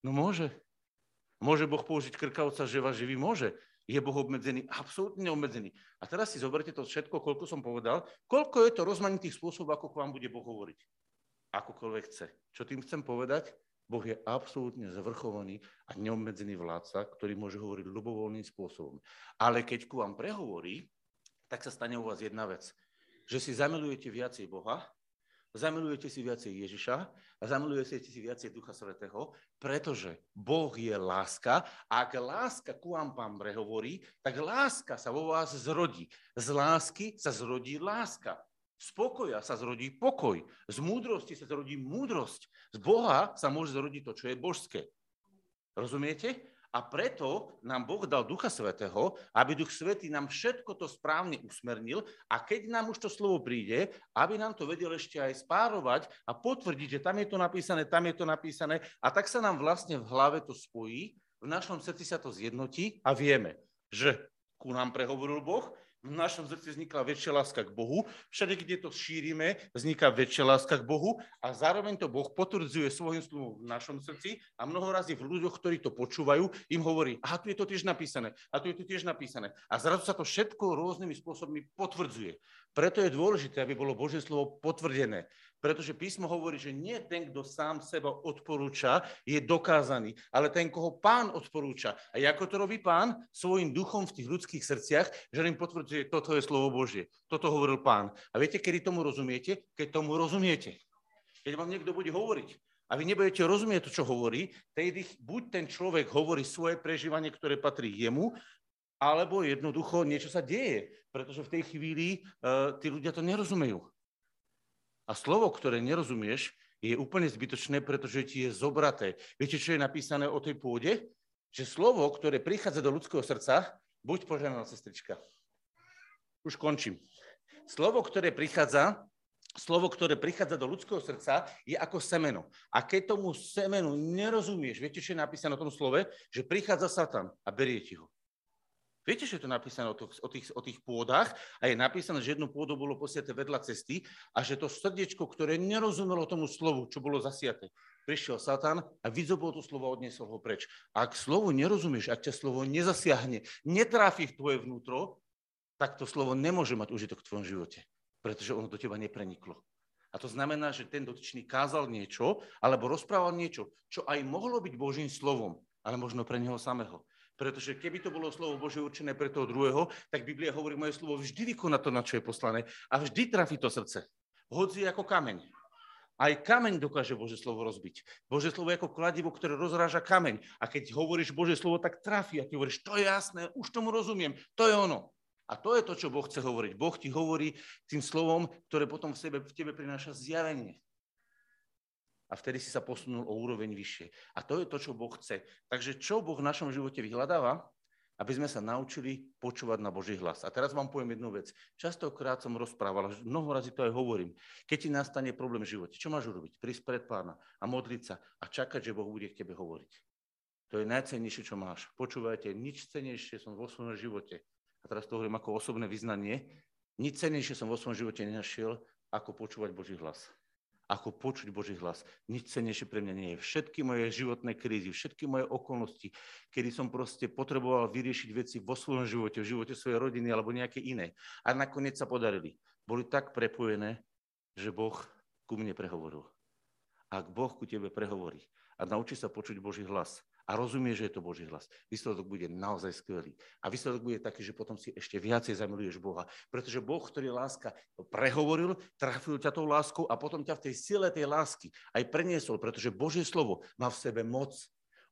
No môže. Môže Boh použiť krkavca, že vás živí? Môže. Je Boh obmedzený? Absolútne obmedzený. A teraz si zoberte to všetko, koľko som povedal. Koľko je to rozmanitých spôsobov, ako k vám bude Boh hovoriť? Akokoľvek chce. Čo tým chcem povedať? Boh je absolútne zvrchovaný a neobmedzený vládca, ktorý môže hovoriť ľubovoľným spôsobom. Ale keď ku vám prehovorí, tak sa stane u vás jedna vec. Že si zamilujete viacej Boha, zamilujete si viacej Ježiša a zamilujete si viacej Ducha Svätého, pretože Boh je láska a ak láska ku vám Pán prehovorí, tak láska sa vo vás zrodí. Z lásky sa zrodí láska. Z pokoja sa zrodí pokoj. Z múdrosti sa zrodí múdrosť. Z Boha sa môže zrodiť to, čo je božské. Rozumiete? A preto nám Boh dal Ducha Svätého, aby Duch Svätý nám všetko to správne usmernil a keď nám už to slovo príde, aby nám to vedel ešte aj spárovať a potvrdiť, že tam je to napísané a tak sa nám vlastne v hlave to spojí, v našom srdci sa to zjednotí a vieme, že ku nám prehovoril Boh, v našom srdci vznikla väčšia láska k Bohu, všade, kde to šírime, vzniká väčšia láska k Bohu a zároveň to Boh potvrdzuje svojím slovom v našom srdci a mnoho razy v ľuďoch, ktorí to počúvajú, im hovorí, aha, tu je to tiež napísané, a tu je to tiež napísané. A zrazu sa to všetko rôznymi spôsobmi potvrdzuje. Preto je dôležité, aby bolo Božie slovo potvrdené. Pretože písmo hovorí, že nie ten, kto sám seba odporúča, je dokázaný, ale ten, koho Pán odporúča. A ako to robí Pán? Svojím duchom v tých ľudských srdciach, že im potvrdzuje, toto je slovo Božie. Toto hovoril Pán. A viete, kedy tomu rozumiete? Keď tomu rozumiete. Keď vám niekto bude hovoriť a vy nebudete rozumieť to, čo hovorí, tedy buď ten človek hovorí svoje prežívanie, ktoré patrí jemu, alebo jednoducho niečo sa deje, pretože v tej chvíli tí ľudia to nerozumejú. A slovo, ktoré nerozumieš, je úplne zbytočné, pretože ti je zobraté. Viete, čo je napísané o tej pôde? Že slovo, ktoré prichádza do ľudského srdca, buď požehnaná sestrička. Už končím. Slovo, ktoré prichádza do ľudského srdca, je ako semeno. A keď tomu semenu nerozumieš, viete, čo je napísané o tom slove? Že prichádza Satan a berie ti ho. Viete, že je to napísané o tých pôdach a je napísané, že jedno pôdo bolo posiaté vedľa cesty a že to srdiečko, ktoré nerozumelo tomu slovu, čo bolo zasiaté, prišiel Satan a vyzobol to slovo a odniesol ho preč. A ak slovu nerozumieš, ak ťa slovo nezasiahne, netráfi v tvoje vnútro, tak to slovo nemôže mať užitok v tvojom živote, pretože ono do teba nepreniklo. A to znamená, že ten dotyčný kázal niečo alebo rozprával niečo, čo aj mohlo byť Božím slovom, ale možno pre neho samého. Pretože keby to bolo slovo Božie určené pre toho druhého, tak Biblia hovorí, moje slovo vždy vykoná to, na čo je poslané a vždy trafí to srdce. Hodzi ako kameň. Aj kameň dokáže Božie slovo rozbiť. Božie slovo je ako kladivo, ktoré rozráža kameň. A keď hovoríš Božie slovo, tak trafí. A ty hovoríš, to je jasné, už tomu rozumiem, to je ono. A to je to, čo Boh chce hovoriť. Boh ti hovorí tým slovom, ktoré potom v tebe prináša zjavenie. A vtedy si sa posunul o úroveň vyššie. A to je to, čo Boh chce. Takže čo Boh v našom živote vyhľadáva? Aby sme sa naučili počúvať na Boží hlas. A teraz vám poviem jednu vec. Častokrát som rozprával, mnoho razy to aj hovorím. Keď ti nastane problém v živote, čo máš urobiť? Prísť pred Pána a modliť sa a čakať, že Boh bude k tebe hovoriť. To je najcennejšie, čo máš. Počúvajte, nič cennejšie som vo svojom živote. A teraz to hovorím ako osobné vyznanie. Nič cennejšie som vo svojom živote nenašiel, ako počúvať Boží hlas. Ako počuť Boží hlas. Nič cennejšie pre mňa nie je. Všetky moje životné krízy, všetky moje okolnosti, kedy som proste potreboval vyriešiť veci vo svojom živote, v živote svojej rodiny alebo nejaké iné. A nakoniec sa podarili. Boli tak prepojené, že Boh ku mne prehovoril. A ak Boh ku tebe prehovorí a naučí sa počuť Boží hlas a rozumie, že je to Boží hlas, výsledok bude naozaj skvelý. A výsledok bude taký, že potom si ešte viacej zamiluješ Boha. Pretože Boh, ktorý láska prehovoril, trafil ťa tou láskou a potom ťa v tej sile tej lásky aj preniesol, pretože Božie slovo má v sebe moc.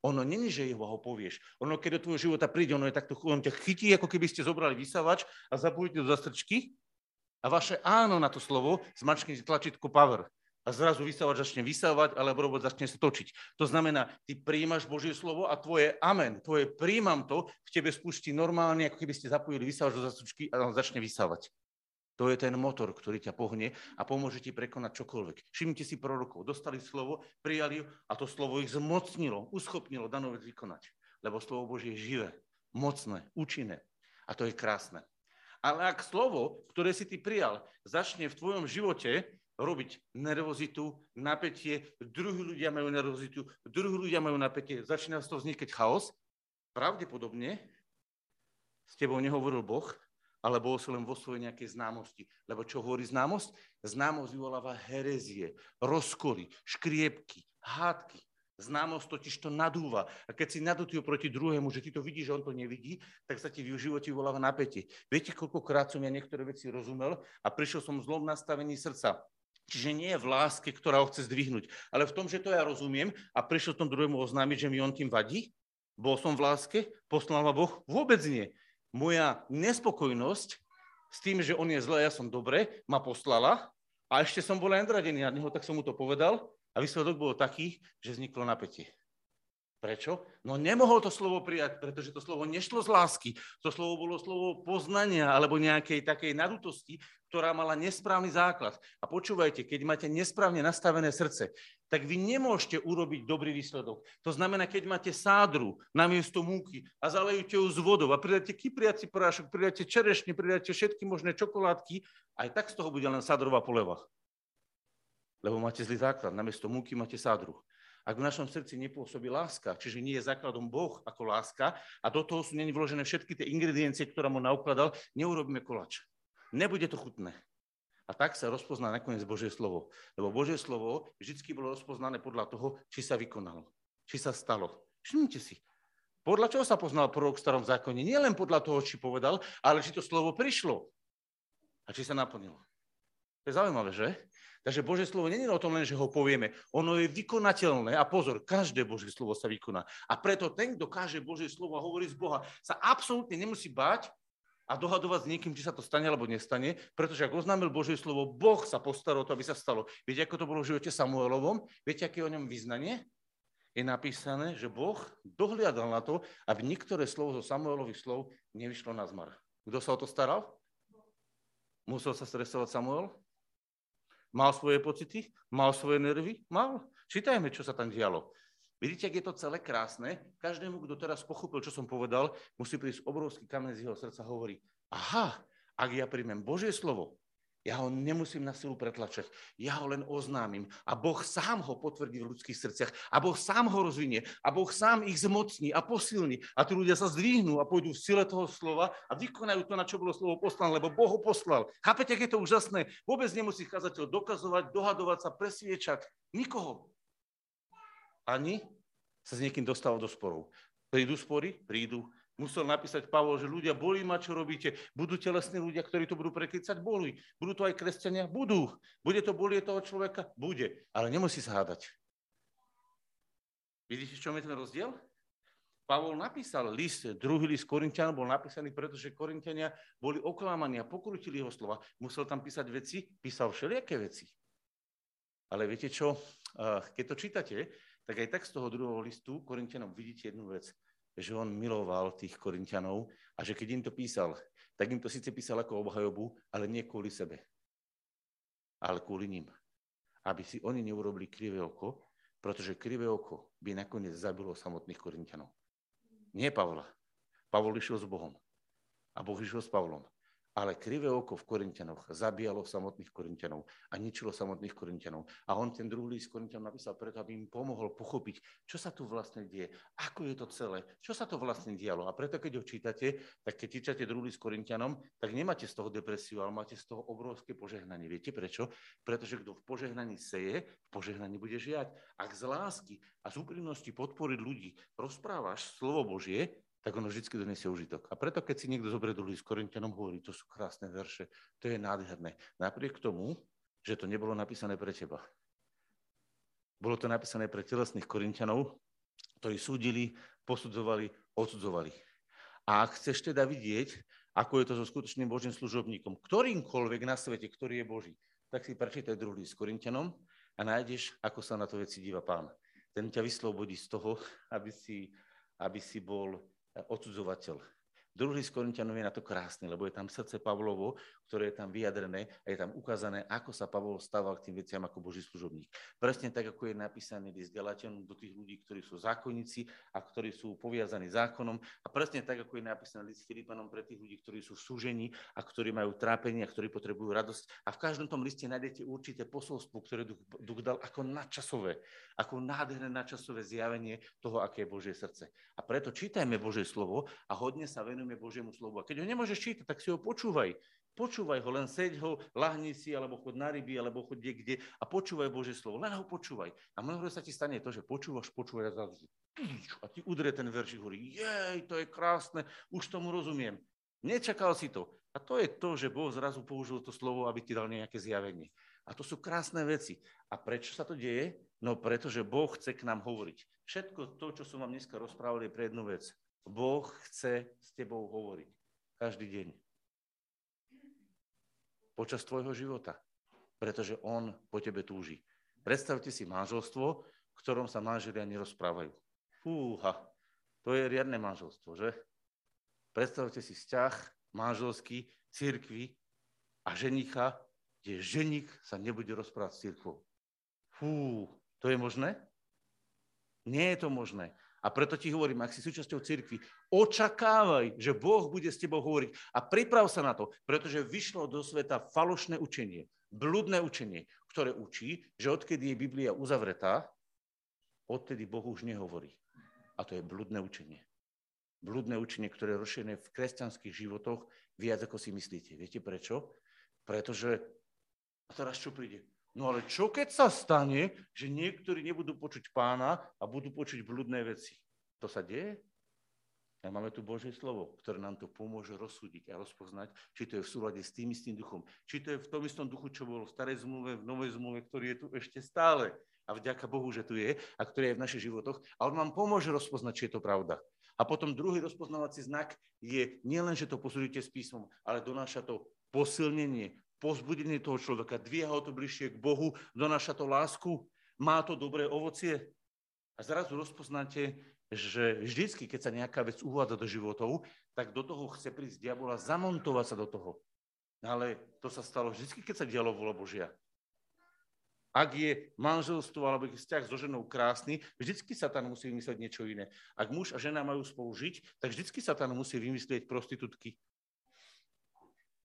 Ono není, že jeho ho povieš. Ono, keď do tvojho života príde, ono je takto, on ťa chytí, ako keby ste zobrali vysavač a zapojíte do zastrčky a vaše áno na to slovo zmačknete tlačítko power. A zrazu vysávač začne vysávať, alebo robot začne sa točiť. To znamená, ty prijímaš Božie slovo a tvoje amen, tvoje prijímam to, v tebe spúšti normálne, ako keby ste zapojili vysávač do zastrčky a on začne vysávať. To je ten motor, ktorý ťa pohne a pomôže ti prekonať čokoľvek. Všimnite si prorokov, dostali slovo, prijali a to slovo ich zmocnilo, uschopnilo danú vec vykonať. Lebo slovo Božie je živé, mocné, účinné a to je krásne. Ale ak slovo, ktoré si ty prijal, začne v tvojom živote robiť nervozitu, napätie, druhí ľudia majú nervozitu, druhí ľudia majú napätie, začína z toho vznikať chaos, pravdepodobne s tebou nehovoril Boh, ale bol si len vo svojej nejakej známosti. Lebo čo hovorí známosť? Známosť vyvoláva herezie, rozkoly, škriepky, hádky. Známosť totiž to nadúva. A keď si nadutý proti druhému, že ty to vidíš, že on to nevidí, tak sa ti v živote voláva napätie. Viete, koľkokrát som ja niektoré veci rozumel a prišiel som v zlom nastavení srdca. Čiže nie je v láske, ktorá ho chce zdvihnúť, ale v tom, že to ja rozumiem a prišiel som druhému oznámiť, že mi on tým vadí, bol som v láske, poslal ma Boh, vôbec nie. Moja nespokojnosť s tým, že on je zle, ja som dobre, ma poslala a ešte som bol aj nadradený na neho, tak som mu to povedal a výsledok bol taký, že vzniklo napätie. Prečo? No nemohol to slovo prijať, pretože to slovo nešlo z lásky. To slovo bolo slovo poznania alebo nejakej takej nadutosti, ktorá mala nesprávny základ. A počúvajte, keď máte nesprávne nastavené srdce, tak vy nemôžete urobiť dobrý výsledok. To znamená, keď máte sádru namiesto múky a zalejúte ju z vodou a pridáte kypriaci porášok, pridáte čerešne, pridáte všetky možné čokoládky, aj tak z toho bude len sádrová poleva. Lebo máte zlý základ, namiesto múky máte sádru. Ak v našom srdci nepôsobí láska, čiže nie je základom Boh ako láska a do toho sú neni vložené všetky tie ingrediencie, ktoré mu naukladal, neurobíme koláč. Nebude to chutné. A tak sa rozpozná nakoniec Božie slovo. Lebo Božie slovo vždy bolo rozpoznané podľa toho, či sa vykonalo, či sa stalo. Všimnite si, podľa čoho sa poznal prorok v starom zákone? Nie len podľa toho, či povedal, ale či to slovo prišlo a či sa naplnilo. To je zaujímavé, že? Takže Božie slovo nie je o tom len, že ho povieme. Ono je vykonateľné a pozor, každé Božie slovo sa vykoná. A preto ten, kto káže Božie slovo a hovorí z Boha, sa absolútne nemusí báť a dohadovať s niekým, či sa to stane alebo nestane, pretože ak oznámil Božie slovo, Boh sa postaral o to, aby sa stalo. Viete, ako to bolo v živote Samuelovom? Viete, aké je o ňom vyznanie? Je napísané, že Boh dohliadal na to, aby niektoré slovo zo Samuelových slov nevyšlo na zmar. Kto sa o to staral? Musel sa stresovať Samuel? Mal svoje pocity? Mal svoje nervy? Mal. Čítajme, čo sa tam dialo. Vidíte, ak je to celé krásne. Každému, kto teraz pochopil, čo som povedal, musí prísť obrovský kameň z jeho srdca a hovorí, aha, ak ja príjmem Božie slovo, ja ho nemusím na silu pretlačať. Ja ho len oznámim. A Boh sám ho potvrdí v ľudských srdciach. A Boh sám ho rozvinie. A Boh sám ich zmocní a posilní. A tí ľudia sa zdvihnú a pôjdu v sile toho slova a vykonajú to, na čo bolo slovo poslané, lebo Boh ho poslal. Chápete, ak je to úžasné? Vôbec nemusí cházateľ dokazovať, dohadovať sa, presviečať nikoho. Ani sa s niekým dostáva do sporov. Prídu spory, prídu. Musel napísať Pavol, že ľudia, bolí ma, čo robíte. Budú telesní ľudia, ktorí to budú prekrycať, bolí. Budú to aj kresťania? Budú. Bude to bolie toho človeka? Bude. Ale nemusí sa hádať. Vidíte, v čom je ten rozdiel? Pavol napísal list, druhý list Korinťanom bol napísaný, pretože Korinťania boli oklamaní a pokrutili jeho slova. Musel tam písať veci, písal všelijaké veci. Ale viete čo? Keď to čítate, tak aj tak z toho druhého listu Korinťanom vidíte jednu vec. Že on miloval tých Korinťanov a že keď im to písal, tak im to síce písal ako obhajobu, ale nie kvôli sebe, ale kvôli ním. Aby si oni neurobili krivé oko, pretože krivé oko by nakoniec zabilo samotných Korinťanov. Nie Pavla. Pavol išiel s Bohom a Boh išiel s Pavlom. Ale krivé oko v Korinťanoch zabíjalo samotných Korinťanov a ničilo samotných Korinťanov. A on ten druhý list Korinťanom napísal preto, aby im pomohol pochopiť, čo sa tu vlastne deje, ako je to celé, čo sa to vlastne dialo. A preto, keď ho čítate, tak keď čítate druhý list Korinťanom, tak nemáte z toho depresiu, ale máte z toho obrovské požehnanie. Viete prečo? Pretože kto v požehnaní seje, v požehnaní bude žiať. Ak z lásky a z úprimnosti podpory ľudí rozprávaš slovo Božie, tak ono vždy donesie užitok. A preto, keď si niekto zoberie druhý list Korinťanom, hovorí, to sú krásne verše, to je nádherné. Napriek tomu, že to nebolo napísané pre teba. Bolo to napísané pre telesných Korinťanov, ktorí súdili, posudzovali, odsudzovali. A ak chceš teda vidieť, ako je to so skutočným Božím služobníkom, ktorýmkoľvek na svete, ktorý je Boží, tak si prečítaj druhý list Korinťanom a nájdeš, ako sa na to veci díva Pán. Ten ťa vyslobodí z toho, aby si bol odsudzovateľ. Druhý z Korinťanov je na to krásny, lebo je tam srdce Pavlovo, ktoré je tam vyjadrené a je tam ukázané, ako sa Pavol stával k tým veciam ako Boží služobník. Presne tak, ako je napísaný list Galatianom do tých ľudí, ktorí sú zákonníci a ktorí sú poviazaní zákonom, a presne tak, ako je napísaný list Filipanom pre tých ľudí, ktorí sú v súžení a ktorí majú trápenie a ktorí potrebujú radosť. A v každom tom liste nájdete určité posolstvo, ktoré Duch dal ako nadčasové, ako nádherné nadčasové zjavenie toho, aké je Božie srdce. A preto čítajme Božie slovo a hodne sa venujme Božiemu slovu. A keď ho nemôžeš čítať, tak si ho počúvaj. Počúvaj ho, len seď ho, lahni si, alebo chod na ryby, alebo chod niekde a počúvaj Božie slovo. Len ho počúvaj. A mnoho sa ti stane to, že počúvaš a ti udrie ten verš, hovorí, jej, to je krásne, už tomu rozumiem. Nečakal si to. A to je to, že Boh zrazu použil to slovo, aby ti dal nejaké zjavenie. A to sú krásne veci. A prečo sa to deje? No pretože Boh chce k nám hovoriť. Všetko to, čo som vám dneska rozprával, je pre jednu vec. Boh chce s tebou hovoriť. Každý deň. Počas tvojho života. Pretože on po tebe túži. Predstavte si manželstvo, v ktorom sa manželia nerozprávajú. Fúha, to je riadne manželstvo, že? Predstavte si vzťah manželský, cirkvi a ženicha, kde ženík sa nebude rozprávať s cirkvou. Fú, to je možné? Nie je to možné. A preto ti hovorím, ak si súčasťou cirkvi, očakávaj, že Boh bude s tebou hovoriť a priprav sa na to, pretože vyšlo do sveta falošné učenie, blúdne učenie, ktoré učí, že odkedy je Biblia uzavretá, odtedy Boh už nehovorí. A to je blúdne učenie. Blúdne učenie, ktoré je rozšírené v kresťanských životoch viac, ako si myslíte. Viete prečo? Pretože teraz čo príde? No ale čo keď sa stane, že niektorí nebudú počuť Pána a budú počuť blúdne veci? To sa deje? A máme tu Božie slovo, ktoré nám to pomôže rozsúdiť a rozpoznať, či to je v súlade s tým istým duchom. Či to je v tom istom duchu, čo bolo v starej zmluve, v novej zmluve, ktorý je tu ešte stále. A vďaka Bohu, že tu je a ktorý je v našich životoch. A on nám pomôže rozpoznať, či je to pravda. A potom druhý rozpoznávací znak je nielen, že to posúdite s písmom, ale donáša to posilnenie, pozbudenie toho človeka, dvíha ho to bližšie k Bohu, donáša to lásku, má to dobré ovocie. A zrazu rozpoznáte, že vždycky, keď sa nejaká vec uvádza do životov, tak do toho chce prísť diabol a zamontovať sa do toho. Ale to sa stalo vždycky, keď sa dialo vôľa Božia. Ak je manželstvo alebo vzťah so ženou krásny, vždycky Satan musí vymyslieť niečo iné. Ak muž a žena majú spolu žiť, tak vždycky Satan musí vymyslieť prostitútky.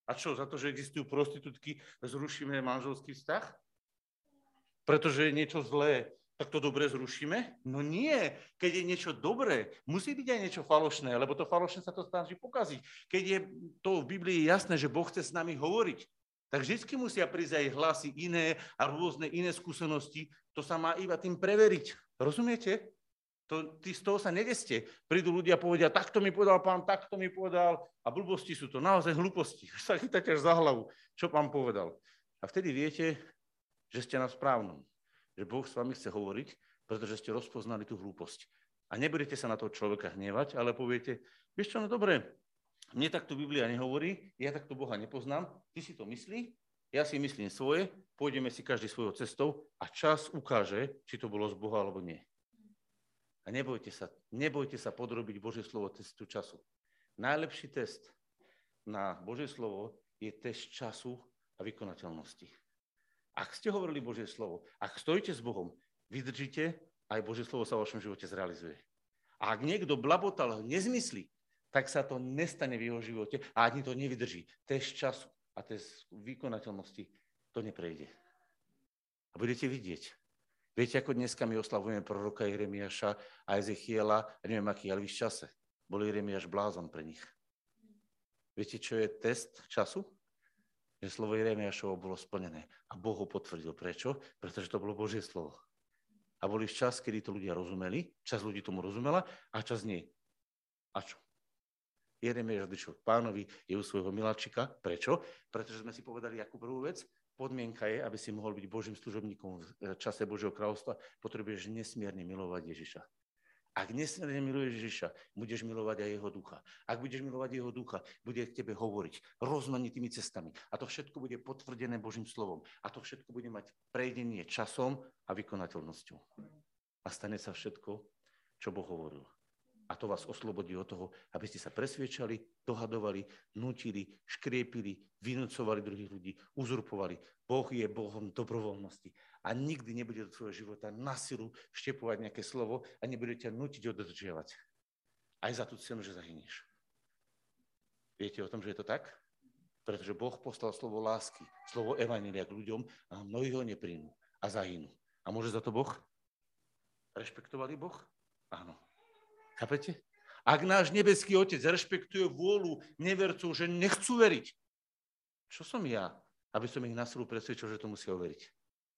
A čo, za to, že existujú prostitútky, zrušíme manželský vzťah? Pretože je niečo zlé, tak to dobre zrušíme? No nie, keď je niečo dobré, musí byť aj niečo falošné, lebo to falošné sa to snaží pokaziť. Keď je to v Biblii jasné, že Boh chce s nami hovoriť, tak vždycky musia prísť aj hlasy iné a rôzne iné skúsenosti. To sa má iba tým preveriť. Rozumiete? Z toho sa nedeste. Prídu ľudia a povedia, takto mi povedal pán, takto mi povedal. A blbosti sú to, naozaj hlúposti. Sa chytáte až za hlavu, čo pán povedal. A vtedy viete, že ste na správnom. Že Boh s vami chce hovoriť, pretože ste rozpoznali tú hlúposť. A nebudete sa na toho človeka hnevať, ale poviete, vieš čo, no dobre, mne takto Biblia nehovorí, ja takto Boha nepoznám, ty si to myslí, ja si myslím svoje, pôjdeme si každý svojou cestou a čas ukáže, či to bolo z Boha alebo nie. A nebojte sa podrobiť Božie slovo testu času. Najlepší test na Božie slovo je test času a vykonateľnosti. Ak ste hovorili Božie slovo, ak stojíte s Bohom, vydržíte, aj Božie slovo sa v vašom živote zrealizuje. A ak niekto blabotal nezmyslí, tak sa to nestane v jeho živote a ani to nevydrží. Test času a test vykonateľnosti to neprejde. A budete vidieť. Viete, ako dneska my oslavujeme proroka Jeremiáša a Ezechiela, a neviem aký, ale v ich čase bol Jeremiáš blázon pre nich. Viete, čo je test času? Že slovo Jeremiášovo bolo splnené. A Boh ho potvrdil. Prečo? Pretože to bolo Božie slovo. A boli čas, kedy to ľudia rozumeli, čas ľudí tomu rozumela a čas nie. A čo? Jeremiáš odišiel k pánovi, je u svojho miláčika. Prečo? Pretože sme si povedali, akú prvú vec? Podmienka je, aby si mohol byť Božím služobníkom v čase Božieho kráľovstva, potrebuješ nesmierne milovať Ježiša. Ak nesmierne miluješ Ježiša, budeš milovať aj jeho ducha. Ak budeš milovať jeho ducha, bude k tebe hovoriť rozmanitými cestami. A to všetko bude potvrdené Božím slovom. A to všetko bude mať prejdenie časom a vykonateľnosťou. A stane sa všetko, čo Boh hovoril. A to vás oslobodí od toho, aby ste sa presviečali, dohadovali, nutili, škriepili, vynúcovali druhých ľudí, uzurpovali. Boh je Bohom dobrovoľnosti a nikdy nebude do tvojho života na silu vštepovať nejaké slovo a nebude ťa nútiť održiavať. Aj za tú cenu, že zahynieš. Viete o tom, že je to tak? Pretože Boh poslal slovo lásky, slovo evanjelia k ľuďom a mnohí ho neprijmú a zahynú. A môže za to Boh? Rešpektovali Boh? Áno. Chápete? Ak náš nebeský otec rešpektuje vôľu nevercov, že nechcú veriť, čo som ja, aby som ich na silu presvedčil, že to musia overiť?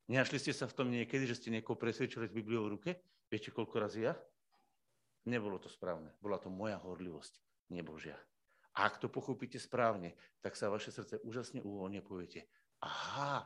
Nenašli ste sa v tom niekedy, že ste niekoho presvedčili s Bibliou v ruke? Viete, koľko razy ja? Nebolo to správne. Bola to moja horlivosť, nie Božia. A ak to pochopíte správne, tak sa vaše srdce úžasne uvoľní a poviete, aha,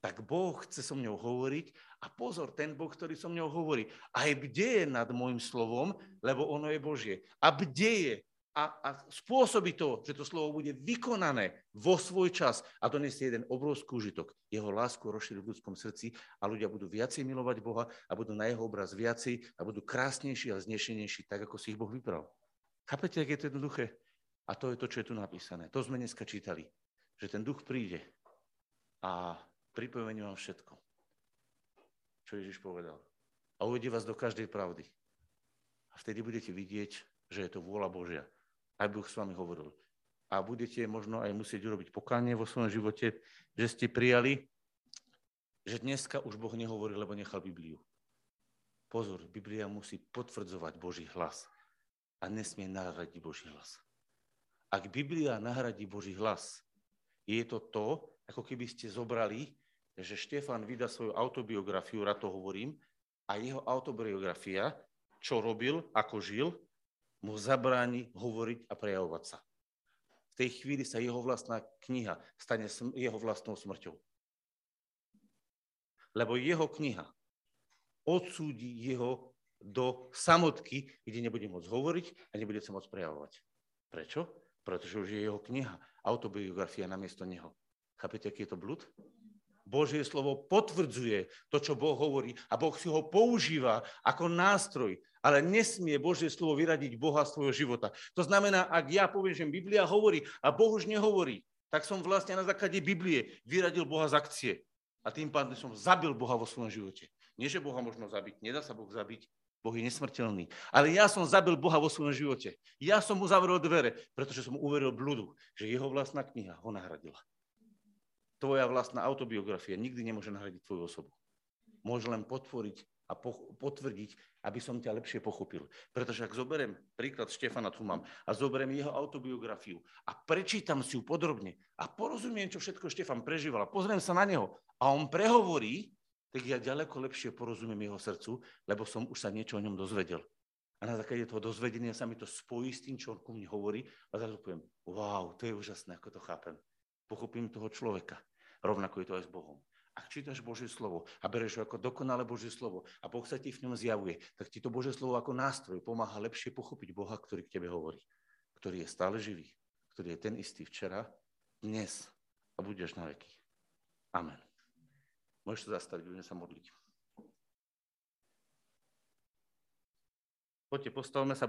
tak Boh chce so mňou hovoriť a pozor, ten Boh, ktorý so mňou hovorí, aj bdeje nad môjim slovom, lebo ono je Božie. A bdeje a spôsobí to, že to slovo bude vykonané vo svoj čas a donesie jeden obrovský užitok. Jeho lásku rozšíri v ľudskom srdci a ľudia budú viacej milovať Boha a budú na jeho obraz viacej a budú krásnejší a znešenejší, tak ako si ich Boh vybral. Chápete, ak je to jednoduché? A to je to, čo je tu napísané. To sme dneska čítali, že ten duch príde a pripomenie vám všetko, čo Ježiš povedal. A uvedie vás do každej pravdy. A vtedy budete vidieť, že je to vôľa Božia. Aj Boh s vami hovoril. A budete možno aj musieť urobiť pokánie vo svojom živote, že ste prijali, že dneska už Boh nehovorí, lebo nechal Bibliu. Pozor, Biblia musí potvrdzovať Boží hlas a nesmie nahradiť Boží hlas. Ak Biblia nahradí Boží hlas, je to to, ako keby ste zobrali, že Štefan vydá svoju autobiografiu, rád to hovorím, a jeho autobiografia, čo robil, ako žil, mu zabráni hovoriť a prejavovať sa. V tej chvíli sa jeho vlastná kniha stane jeho vlastnou smrťou. Lebo jeho kniha odsúdi jeho do samotky, kde nebude môcť hovoriť a nebude sa môcť prejavovať. Prečo? Pretože už je jeho kniha, autobiografia namiesto neho. Chápete, aký je to blúd? Božie slovo potvrdzuje to, čo Boh hovorí a Boh si ho používa ako nástroj, ale nesmie Božie slovo vyradiť Boha z svojho života. To znamená, ak ja poviem, že Biblia hovorí a Boh už nehovorí, tak som vlastne na základe Biblie vyradil Boha z akcie a tým pádem som zabil Boha vo svojom živote. Nie, že Boha možno zabiť, nedá sa Boh zabiť, Boh je nesmrteľný. Ale ja som zabil Boha vo svojom živote. Ja som mu zavrel dvere, pretože som uveril blúdu, že jeho vlastná kniha ho nahradila. Tvoja vlastná autobiografia nikdy nemôže nahradiť tvoju osobu. Môže len potvoriť a potvrdiť, aby som ťa lepšie pochopil. Pretože ak zoberiem príklad Štefana, tu mám, a zoberiem jeho autobiografiu a prečítam si ju podrobne a porozumiem, čo všetko Štefan prežíval a pozriem sa na neho a on prehovorí, tak ja ďaleko lepšie porozumiem jeho srdcu, lebo som už sa niečo o ňom dozvedel. A na základe toho dozvedenia sa mi to spojí s tým, čo on ku mne hovorí. A zrazu poviem, wow, to je úžasné, ako to chápem. Pochopím toho človeka. Rovnako je to aj s Bohom. Ak čítaš Božie slovo a bereš ho ako dokonalé Božie slovo a Boh sa ti v ňom zjavuje, tak ti to Božie slovo ako nástroj pomáha lepšie pochopiť Boha, ktorý k tebe hovorí. Ktorý je stále živý. Ktorý je ten istý včera, dnes a budeš na veky. Amen. Môžeš to zastaviť, budeme sa modliť. Poďte, postavme sa, budeme